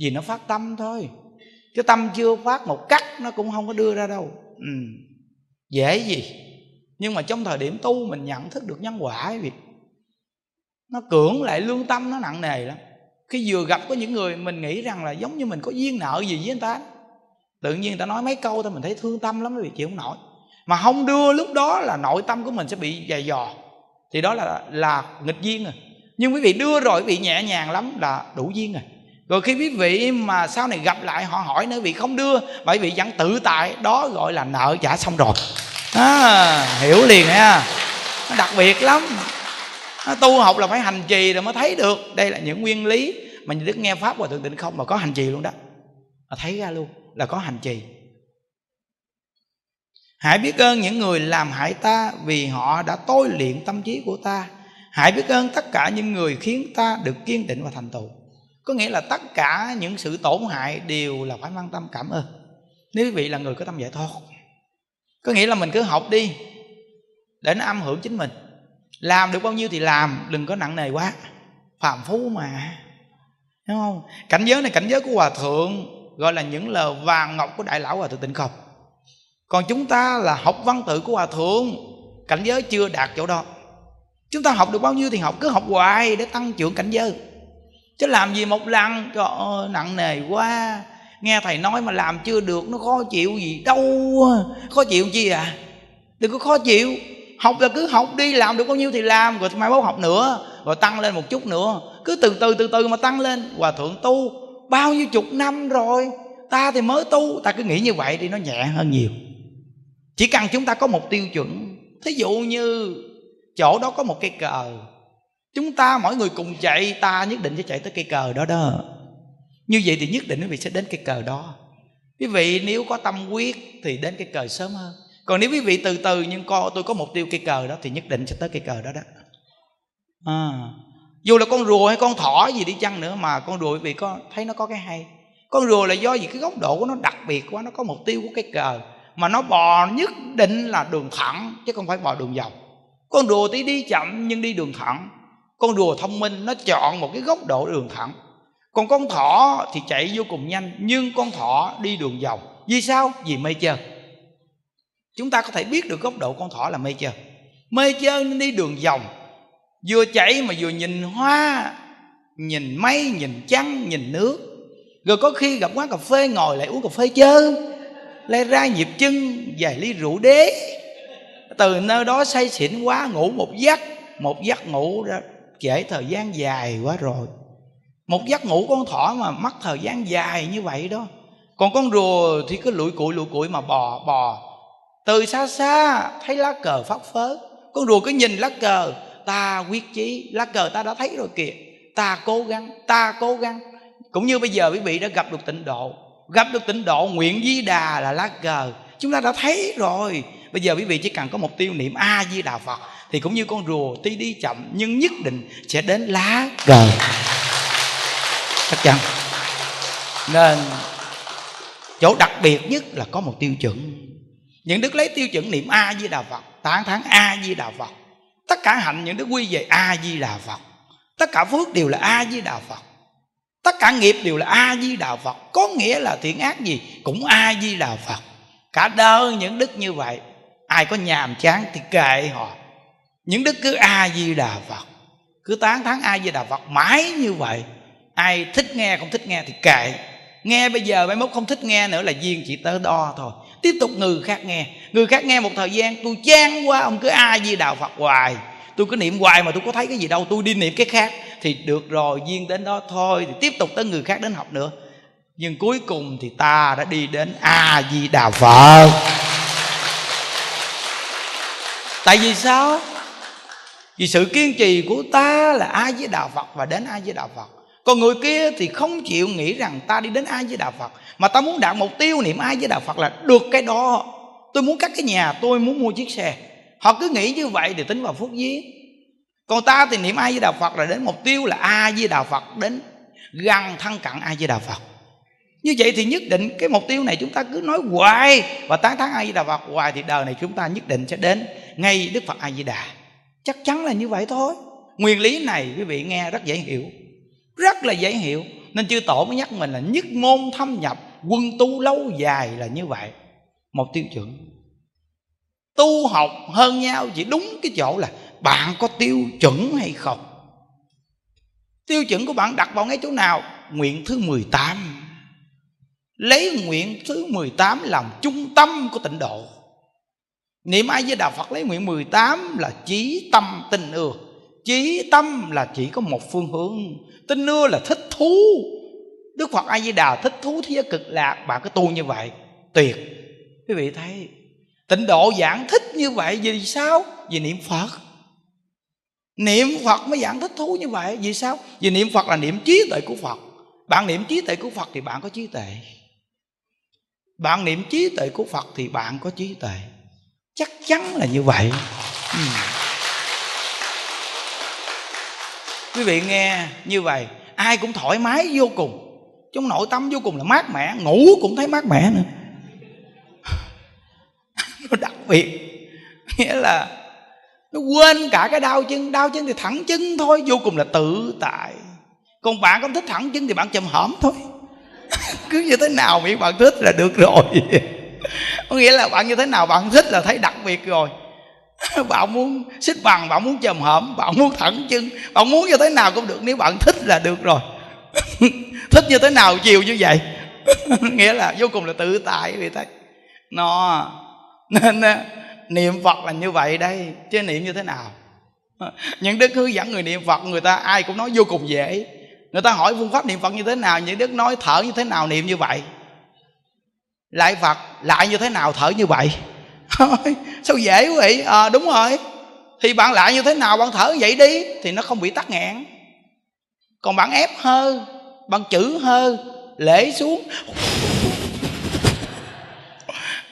Vì nó phát tâm thôi. Chứ tâm chưa phát một cắt nó cũng không có đưa ra đâu. Dễ gì. Nhưng mà trong thời điểm tu mình nhận thức được nhân quả ấy việc. Nó cưỡng lại lương tâm nó nặng nề lắm. Khi vừa gặp có những người mình nghĩ rằng là giống như mình có duyên nợ gì với người ta, tự nhiên người ta nói mấy câu thôi mình thấy thương tâm lắm, vì chịu không nổi. Mà không đưa lúc đó là nội tâm của mình sẽ bị dày dò. Thì đó là nghịch duyên rồi. Nhưng quý vị đưa rồi quý vị nhẹ nhàng lắm là đủ duyên rồi. Rồi khi quý vị mà sau này gặp lại họ hỏi nữa, quý vị không đưa mà quý vị vẫn tự tại, đó gọi là nợ trả xong rồi. Hiểu liền ha. Nó đặc biệt lắm. Tu học là phải hành trì rồi mới thấy được. Đây là những nguyên lý mà Đức nghe Pháp và Thượng Tịnh Không mà có hành trì luôn đó, mà thấy ra luôn là có hành trì. Hãy biết ơn những người làm hại ta, vì họ đã tôi luyện tâm trí của ta. Hãy biết ơn tất cả những người khiến ta được kiên định và thành tựu. Có nghĩa là tất cả những sự tổn hại đều là phải mang tâm cảm ơn. Nếu quý vị là người có tâm giải thoát, có nghĩa là mình cứ học đi để nó âm hưởng chính mình. Làm được bao nhiêu thì làm, đừng có nặng nề quá. Phàm phú mà, đúng không? Cảnh giới này cảnh giới của Hòa Thượng, gọi là những lời vàng ngọc của Đại Lão Hòa Thượng Tịnh Không. Còn chúng ta là học văn tự của Hòa Thượng, cảnh giới chưa đạt chỗ đó. Chúng ta học được bao nhiêu thì học, cứ học hoài để tăng trưởng cảnh giới. Chứ làm gì một lần, trời ơi, nặng nề quá. Nghe thầy nói mà làm chưa được, nó khó chịu gì đâu. Khó chịu chi à? Đừng có khó chịu. Học là cứ học đi, làm được bao nhiêu thì làm, rồi mai mốt học nữa, rồi tăng lên một chút nữa. Cứ từ từ mà tăng lên. Hòa Thượng tu bao nhiêu chục năm rồi, ta thì mới tu. Ta cứ nghĩ như vậy đi, nó nhẹ hơn nhiều. Chỉ cần chúng ta có một tiêu chuẩn. Thí dụ như chỗ đó có một cây cờ, chúng ta mỗi người cùng chạy, ta nhất định sẽ chạy tới cây cờ đó đó. Như vậy thì nhất định quý vị sẽ đến cây cờ đó. Quý vị nếu có tâm quyết thì đến cây cờ sớm hơn. Còn nếu quý vị từ từ, nhưng tôi có mục tiêu cây cờ đó, thì nhất định sẽ tới cây cờ đó đó. Dù là con rùa hay con thỏ gì đi chăng nữa, mà con rùa quý vị có thấy nó có cái hay. Con rùa là do vì cái góc độ của nó đặc biệt quá, nó có mục tiêu của cây cờ, mà nó bò nhất định là đường thẳng, chứ không phải bò đường vòng. Con rùa tí đi chậm nhưng đi đường thẳng. Con rùa thông minh, nó chọn một cái góc độ đường thẳng. Còn con thỏ thì chạy vô cùng nhanh, nhưng con thỏ đi đường vòng. Vì sao? Vì mê chơi. Chúng ta có thể biết được góc độ con thỏ là mê chơi. Mê chơi nên đi đường vòng, vừa chạy mà vừa nhìn hoa, nhìn mây, nhìn trăng, nhìn nước. Rồi có khi gặp quán cà phê ngồi lại uống cà phê chơi, lại ra nhịp chân vài ly rượu đế. Từ nơi đó say xỉn quá, ngủ một giấc ngủ ra trễ thời gian dài quá rồi. Một giấc ngủ con thỏ mà mất thời gian dài như vậy đó. Còn con rùa thì cứ lụi cụi mà bò. Từ xa xa thấy lá cờ phất phới, con rùa cứ nhìn lá cờ, ta quyết chí, lá cờ ta đã thấy rồi kìa, ta cố gắng. Cũng như bây giờ quý vị đã gặp được tịnh độ, nguyện Di Đà là lá cờ, chúng ta đã thấy rồi. Bây giờ quý vị chỉ cần có một tiêu niệm A-di-đà-phật, thì cũng như con rùa tuy đi chậm nhưng nhất định sẽ đến lá cờ. Chắc chắn. Nên chỗ đặc biệt nhất là có một tiêu chuẩn. Những đức lấy tiêu chuẩn niệm A-di-đà-phật, tán thán A-di-đà-phật, tất cả hạnh những đức quy về A-di-đà-phật, tất cả phước đều là A-di-đà-phật, tất cả nghiệp đều là A-di-đà-phật. Có nghĩa là thiện ác gì cũng A-di-đà-phật. Cả đời những đức như vậy, ai có nhàm chán thì kệ họ. Những đức cứ A-di-đà-phật, cứ tán thán A-di-đà-phật mãi như vậy. Ai thích nghe không thích nghe thì kệ. Nghe bây giờ mai mốt không thích nghe nữa là duyên chỉ tới đo thôi. Tiếp tục người khác nghe. Người khác nghe một thời gian, tôi chán quá, ông cứ A-di-đà-phật hoài, tôi cứ niệm hoài mà tôi có thấy cái gì đâu, tôi đi niệm cái khác. Thì được rồi, duyên đến đó thôi, thì tiếp tục tới người khác đến học nữa. Nhưng cuối cùng thì ta đã đi đến A-di-đà-phật. Tại vì sao? Vì sự kiên trì của ta là A-di-đà-phật và đến A-di-đà-phật. Còn người kia thì không chịu nghĩ rằng ta đi đến A-di-đà-phật, mà ta muốn đạt mục tiêu niệm A-di-đà-phật là được cái đó. Tôi muốn cắt cái nhà, tôi muốn mua chiếc xe. Họ cứ nghĩ như vậy thì tính vào phúc duyên. Còn ta thì niệm A-di-đà-phật là đến mục tiêu là A-di-đà-phật, đến gần thân cận A-di-đà-phật. Như vậy thì nhất định cái mục tiêu này chúng ta cứ nói hoài và tán thán A-di-đà-phật hoài, thì đời này chúng ta nhất định sẽ đến ngay Đức Phật A-di-đà. Chắc chắn là như vậy thôi. Nguyên lý này quý vị nghe rất dễ hiểu, rất là dễ hiểu. Nên chư tổ mới nhắc mình là nhất môn thâm nhập, quân tu lâu dài là như vậy. Một tiêu chuẩn. Tu học hơn nhau chỉ đúng cái chỗ là bạn có tiêu chuẩn hay không. Tiêu chuẩn của bạn đặt vào ngay chỗ nào? Nguyện thứ 18. Lấy nguyện thứ 18 làm trung tâm của tịnh độ. Niệm A-di-đà-phật lấy nguyện 18 là chí tâm tình ưa. Chí tâm là chỉ có một phương hướng, tình ưa là thích thú. Đức Phật A-di-đà thích thú thế giới cực lạc. Bạn cứ tu như vậy, tuyệt. Quý vị thấy tịnh độ giảng thích như vậy. Vì sao? Vì niệm Phật. Niệm Phật mới dạng thích thú như vậy. Vì sao? Vì niệm Phật là niệm trí tuệ của Phật. Bạn niệm trí tuệ của Phật thì bạn có trí tuệ. Bạn niệm trí tuệ của Phật thì bạn có trí tuệ. Chắc chắn là như vậy. Quý vị nghe như vậy, ai cũng thoải mái vô cùng, trong nội tâm vô cùng là mát mẻ, ngủ cũng thấy mát mẻ nữa. Nó đặc biệt, nghĩa là nó quên cả cái đau chân. Đau chân thì thẳng chân thôi, vô cùng là tự tại. Còn bạn không thích thẳng chân thì bạn chầm hõm thôi. Cứ như thế nào miễn bạn thích là được rồi. Có nghĩa là bạn như thế nào bạn thích là thấy đặc biệt rồi. Bạn muốn xích bằng, bạn muốn chầm hõm, bạn muốn thẳng chân, bạn muốn như thế nào cũng được, nếu bạn thích là được rồi. Thích như thế nào chiều như vậy. Nghĩa là vô cùng là tự tại vì thế. Nó nên niệm Phật là như vậy đây, chứ niệm như thế nào. Những đức hướng dẫn người niệm Phật, người ta ai cũng nói vô cùng dễ. Người ta hỏi phương pháp niệm Phật như thế nào, những đức nói thở như thế nào niệm như vậy. Lại Phật, lại như thế nào thở như vậy. Sao dễ quý vị. Đúng rồi. Thì bạn lại như thế nào bạn thở vậy đi, thì nó không bị tắc nghẽn. Còn bạn ép hơi, bạn chữ hơi, lễ xuống,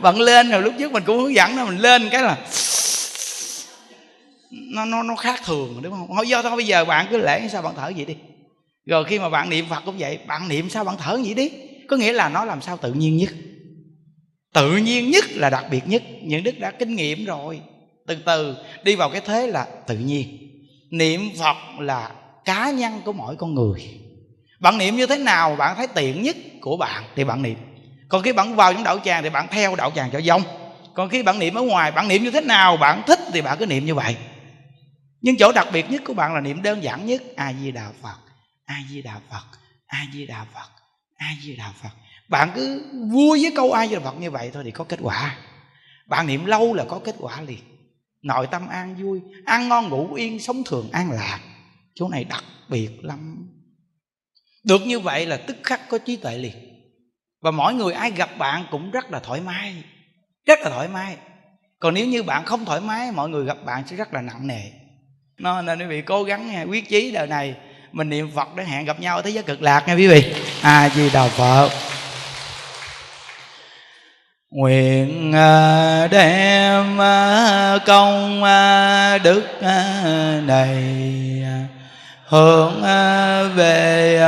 bạn lên. Rồi lúc trước mình cũng hướng dẫn đó, mình lên cái là nó khác thường, đúng không? Do thôi bây giờ bạn cứ lễ sao bạn thở vậy đi. Rồi khi mà bạn niệm Phật cũng vậy, bạn niệm sao bạn thở vậy đi. Có nghĩa là nó làm sao tự nhiên nhất. Tự nhiên nhất là đặc biệt nhất. Những đức đã kinh nghiệm rồi, từ từ đi vào cái thế là tự nhiên. Niệm Phật là cá nhân của mỗi con người. Bạn niệm như thế nào bạn thấy tiện nhất của bạn thì bạn niệm. Còn khi bạn vào trong đạo tràng thì bạn theo đạo tràng cho dông. Còn khi bạn niệm ở ngoài, bạn niệm như thế nào bạn thích thì bạn cứ niệm như vậy. Nhưng chỗ đặc biệt nhất của bạn là niệm đơn giản nhất: A-di-đà-phật, A-di-đà-phật, A-di-đà-phật, A-di-đà-phật. Bạn cứ vui với câu A-di-đà-phật như vậy thôi thì có kết quả. Bạn niệm lâu là có kết quả liền. Nội tâm an vui, ăn ngon ngủ yên, sống thường an lạc. Chỗ này đặc biệt lắm. Được như vậy là tức khắc có trí tuệ liền. Và mỗi người ai gặp bạn cũng rất là thoải mái, rất là thoải mái. Còn nếu như bạn không thoải mái, mọi người gặp bạn sẽ rất là nặng nề. Nên quý vị cố gắng quyết chí đời này mình niệm Phật để hẹn gặp nhau ở thế giới Cực Lạc nha quý vị. A-di-đà-phật. Nguyện đem công đức này hướng về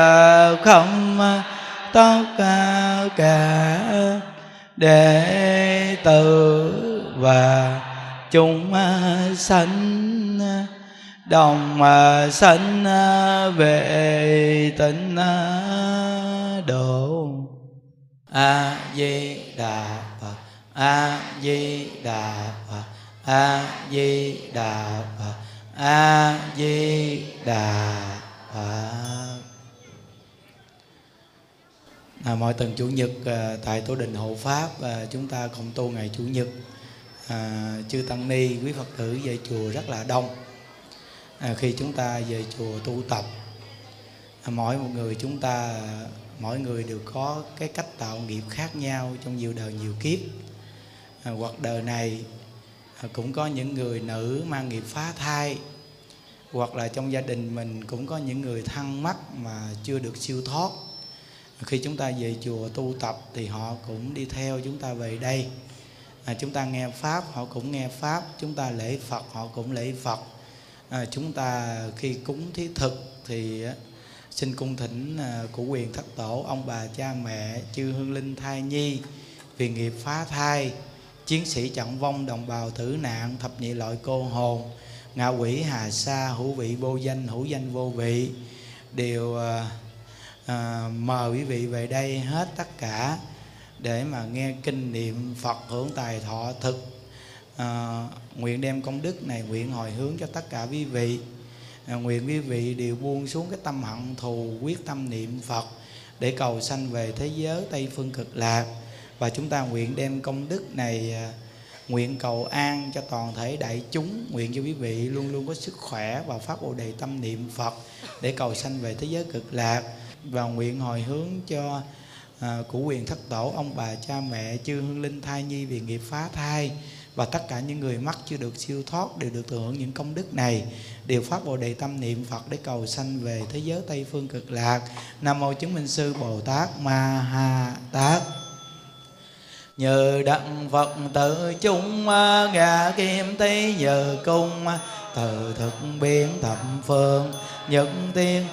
không tất cả đệ tử và chúng sanh đồng sanh về tịnh độ. A Di Đà Phật, A Di Đà Phật, A Di Đà Phật, A Di Đà Phật. Mỗi tuần chủ nhật tại Tổ Đình Hộ Pháp chúng ta cộng tu ngày chủ nhật. Chư tăng ni, quý Phật tử về chùa rất là đông. Khi chúng ta về chùa tu tập, mỗi một người chúng ta, mỗi người đều có cái cách tạo nghiệp khác nhau trong nhiều đời nhiều kiếp. Hoặc đời này cũng có những người nữ mang nghiệp phá thai, hoặc là trong gia đình mình cũng có những người thân mắc mà chưa được siêu thoát. Khi chúng ta về chùa tu tập thì họ cũng đi theo chúng ta về đây. Chúng ta nghe Pháp, họ cũng nghe Pháp. Chúng ta lễ Phật, họ cũng lễ Phật. Chúng ta khi cúng thí thực thì xin cung thỉnh của quyền thất tổ, ông bà cha mẹ, chư hương linh thai nhi, vì nghiệp phá thai, chiến sĩ trọng vong, đồng bào tử nạn, thập nhị loại cô hồn, ngạ quỷ hà sa, hữu vị vô danh, hữu danh vô vị, đều mời quý vị về đây hết tất cả để mà nghe kinh niệm Phật hưởng tài thọ thực. Nguyện đem công đức này nguyện hồi hướng cho tất cả quý vị. Nguyện quý vị đều buông xuống cái tâm hận thù, quyết tâm niệm Phật để cầu sanh về thế giới Tây Phương Cực Lạc. Và chúng ta nguyện đem công đức này nguyện cầu an cho toàn thể đại chúng. Nguyện cho quý vị luôn luôn có sức khỏe và phát bồ đề tâm niệm Phật để cầu sanh về thế giới Cực Lạc. Và nguyện hồi hướng cho của quyền thất tổ, ông bà cha mẹ, chư hương linh thai nhi vì nghiệp phá thai, và tất cả những người mắc chưa được siêu thoát đều được thừa hưởng những công đức này đều phát bồ đề tâm niệm Phật để cầu sanh về thế giới Tây Phương Cực Lạc. Nam Mô Chứng Minh Sư Bồ Tát Ma Ha Tát. Nhờ đặng Phật tự chúng ngã kim tí, nhờ cung từ thực biến thập phương những tiên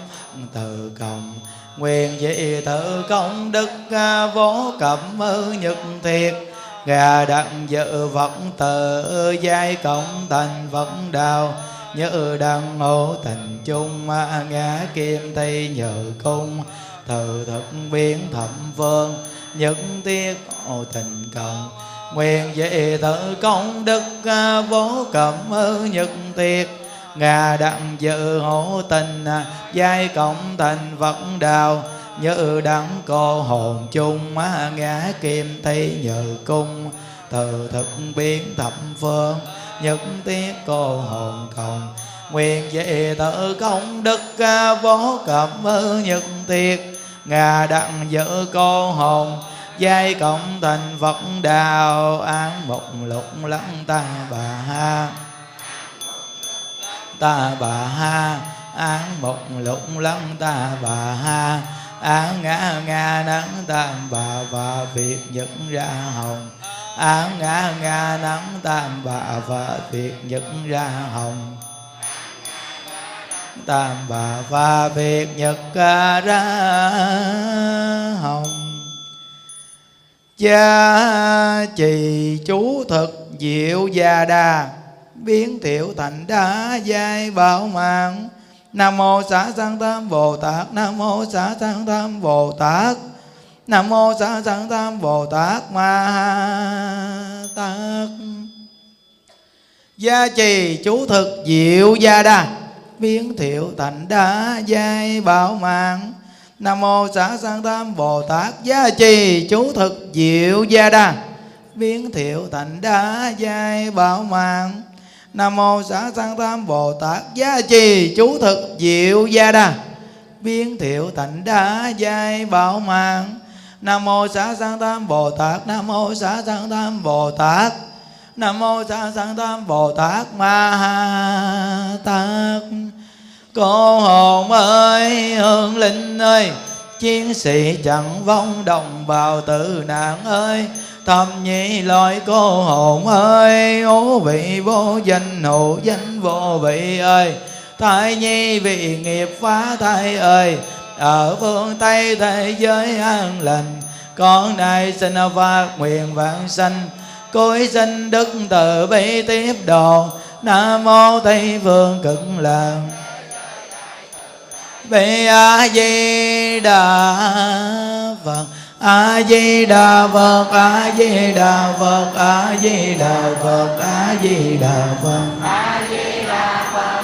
từ cộng nguyện dị tự công đức vô cẩm nhật thiệt gà đặng dự vẫn tự giai cộng thành vẫn đào nhớ đăng ngộ tình chung ngã kim tây nhờ cung từ thực biến thẩm vương những tiết ô tình cộng nguyện dị tự công đức vô cẩm nhật thiệt ngà đặng dự hữu tình giai cộng thành vẫn đào như đặng cô hồn chung ngã kim thi nhờ cung từ thực biến thập phương nhất tiết cô hồn cộng nguyện dị tự công đức vô cẩm nhật tiết ngà đặng dự cô hồn giai cộng thành vẫn đào án một lục lắng ta bà ha ta bà ha án một lụng lăng ta bà ha án ngã nắng tam bà và việc nhật ra hồng án ngã nắng tam bà và việc nhật ra hồng tam bà và việc nhật ra hồng cha trì chú thực diệu gia đa biến thiệu thành đá giai bảo mạng. Nam mô Xá Sanh Tam Bồ Tát. Nam mô Xá Sanh Tam Bồ Tát. Nam mô Xá Sanh Tam Bồ Tát Ma Tát. Gia trì chú thực diệu gia đa biến thiệu thành đá giai bảo mạng. Nam mô Xá Sanh Tam Bồ Tát. Gia trì chú thực diệu gia đa biến thiệu thành đá giai bảo mạng. Nam mô Xá Sanh Tam Bồ Tát. Gia trì chú thực diệu gia đa biến thiệu thành đá giai bảo mạng. Nam mô Xá Sanh Tam Bồ Tát. Nam mô Xá Sanh Tam Bồ Tát. Nam mô Xá Sanh Tam Bồ Tát Ma Ha Tát. Cô hồn ơi, hương linh ơi, chiến sĩ chẳng vong đồng bào tử nạn ơi, thầm nhị loại cô hồn ơi, ố vị vô danh hữu danh vô vị ơi, thai nhi vị nghiệp phá thai ơi, ở phương Tây thế giới an lành, con này xin phát nguyện vãng sanh, cúi xin đức từ bi tiếp độ. Nam mô Tây Phương Cực Lạc về A-di-đà-phật. A-di-đà-phật, A-di-đà-phật, A-di-đà-phật, A-di-đà-phật, A-di-đà-phật,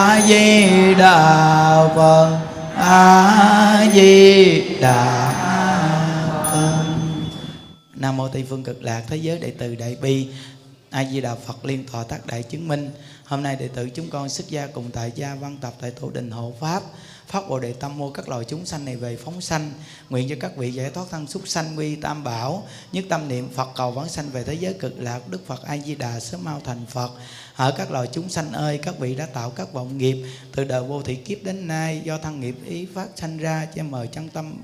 A-di-đà-phật, A-di-đà-phật. Nam mô Tây Phương Cực Lạc thế giới đệ tử Đại Bi A-di-đà-phật liên thọ tác đại chứng minh. Hôm nay đệ tử chúng con xuất gia cùng tại gia văn tập tại Tổ Đình Hộ Pháp, phát bồ đề tâm mua các loài chúng sanh này về phóng sanh, nguyện cho các vị giải thoát thân súc sanh quy tam bảo, nhất tâm niệm Phật cầu vãng sanh về thế giới Cực Lạc. Đức Phật A Di Đà sớm mau thành Phật. Hỡi các loài chúng sanh ơi, các vị đã tạo các vọng nghiệp từ đời vô thị kiếp đến nay do thân nghiệp ý phát sanh ra che mờ chân tâm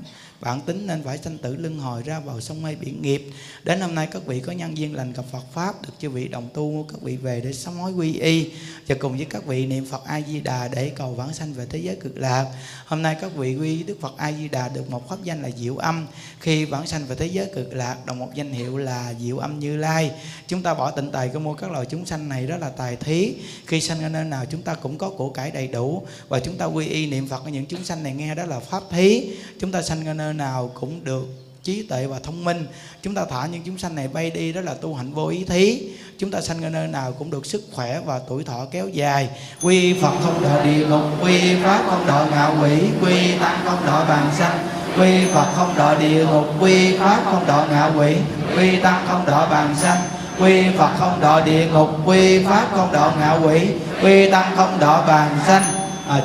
bản tính nên phải sanh tử luân hồi ra vào sông mây biển nghiệp. Đến hôm nay các vị có nhân duyên lành gặp Phật Pháp, được chư vị đồng tu, các vị về để sám hối quy y và cùng với các vị niệm Phật A-di-đà để cầu vãng sanh về thế giới cực lạc. Hôm nay các vị quy Đức Phật A-di-đà được một pháp danh là Diệu Âm, khi vãng sanh về thế giới cực lạc đồng một danh hiệu là Diệu Âm Như Lai. Chúng ta bỏ tịnh tài của mua các loài chúng sanh này đó là tài thí. Khi sanh ở nơi nào chúng ta cũng có của cải đầy đủ và chúng ta quy y niệm Phật ở những chúng sanh này nghe đó là pháp thí. Chúng ta sanh ở nơi nào cũng được trí tuệ và thông minh. Chúng ta thả những chúng sanh này bay đi đó là tu hạnh vô ý thí. Chúng ta sanh ở nơi nào cũng được sức khỏe và tuổi thọ kéo dài. Quy Phật không đọa địa ngục, quy Pháp không đọa ngạ quỷ, quy Tăng không đọa bàn sanh. Quy Phật không đọa địa ngục, quy Pháp không đọa ngạ quỷ, quy Tăng không đọa bàn sanh. Quy Phật không đọa địa ngục, quy Pháp không đọa ngạ quỷ, quy Tăng không đọa bàn sanh.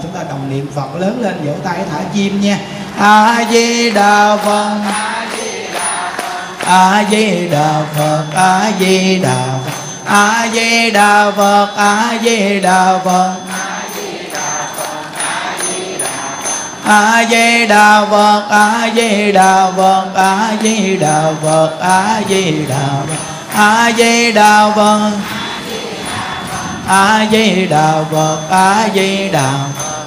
Chúng ta đồng niệm Phật lớn lên, vỗ tay thả chim nha. A-di-đà-phật, A-di-đà-phật, A-di-đà-phật, A-di-đà-phật, A-di-đà-phật, A-di-đà-phật, A-di-đà-phật, A-di-đà-phật, A-di-đà-phật, A-di-đà-phật, A-di-đà-phật, A-di-đà-phật, A-di-đà-phật, A-di-đà-phật, A-di-đà-phật,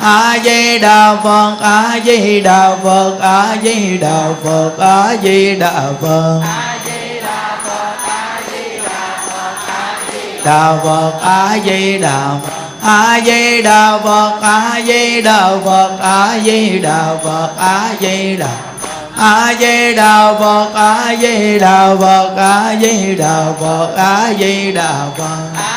A-di-đà-phật, A-di-đà-phật, A-di-đà-phật, A-di-đà-phật, A-di-đà-phật, A-di-đà-phật, A-di-đà-phật, A-di-đà-phật, A-di-đà-phật, A-di-đà-phật, A-di-đà-phật, A-di-đà-phật, A-di-đà-phật, A-di-đà-phật, A-di-đà-phật,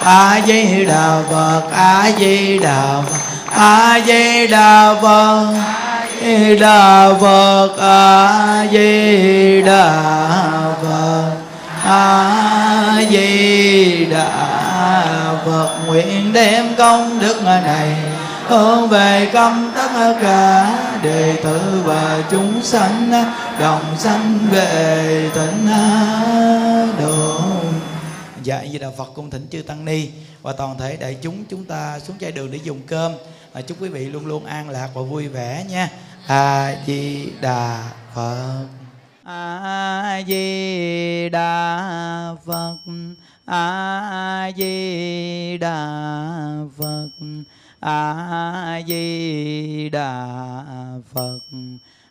A-di-đà-phật, A-di-đà-phật, A-di-đà-phật, A-di-đà-phật, A-di-đà-phật, A-di-đà-phật. Nguyện đem công đức này hướng về công tất cả đệ tử và chúng sanh, đồng sanh về tịnh độ. Dạ, như đạo Phật cung thỉnh chư tăng ni và toàn thể đại chúng, chúng ta xuống chai đường để dùng cơm. Chúc quý vị luôn luôn an lạc và vui vẻ nha. A Di Đà Phật, A Di Đà Phật, A Di Đà Phật, A Di Đà Phật,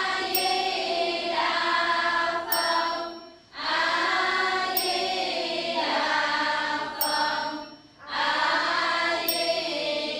A-di-đà-phật.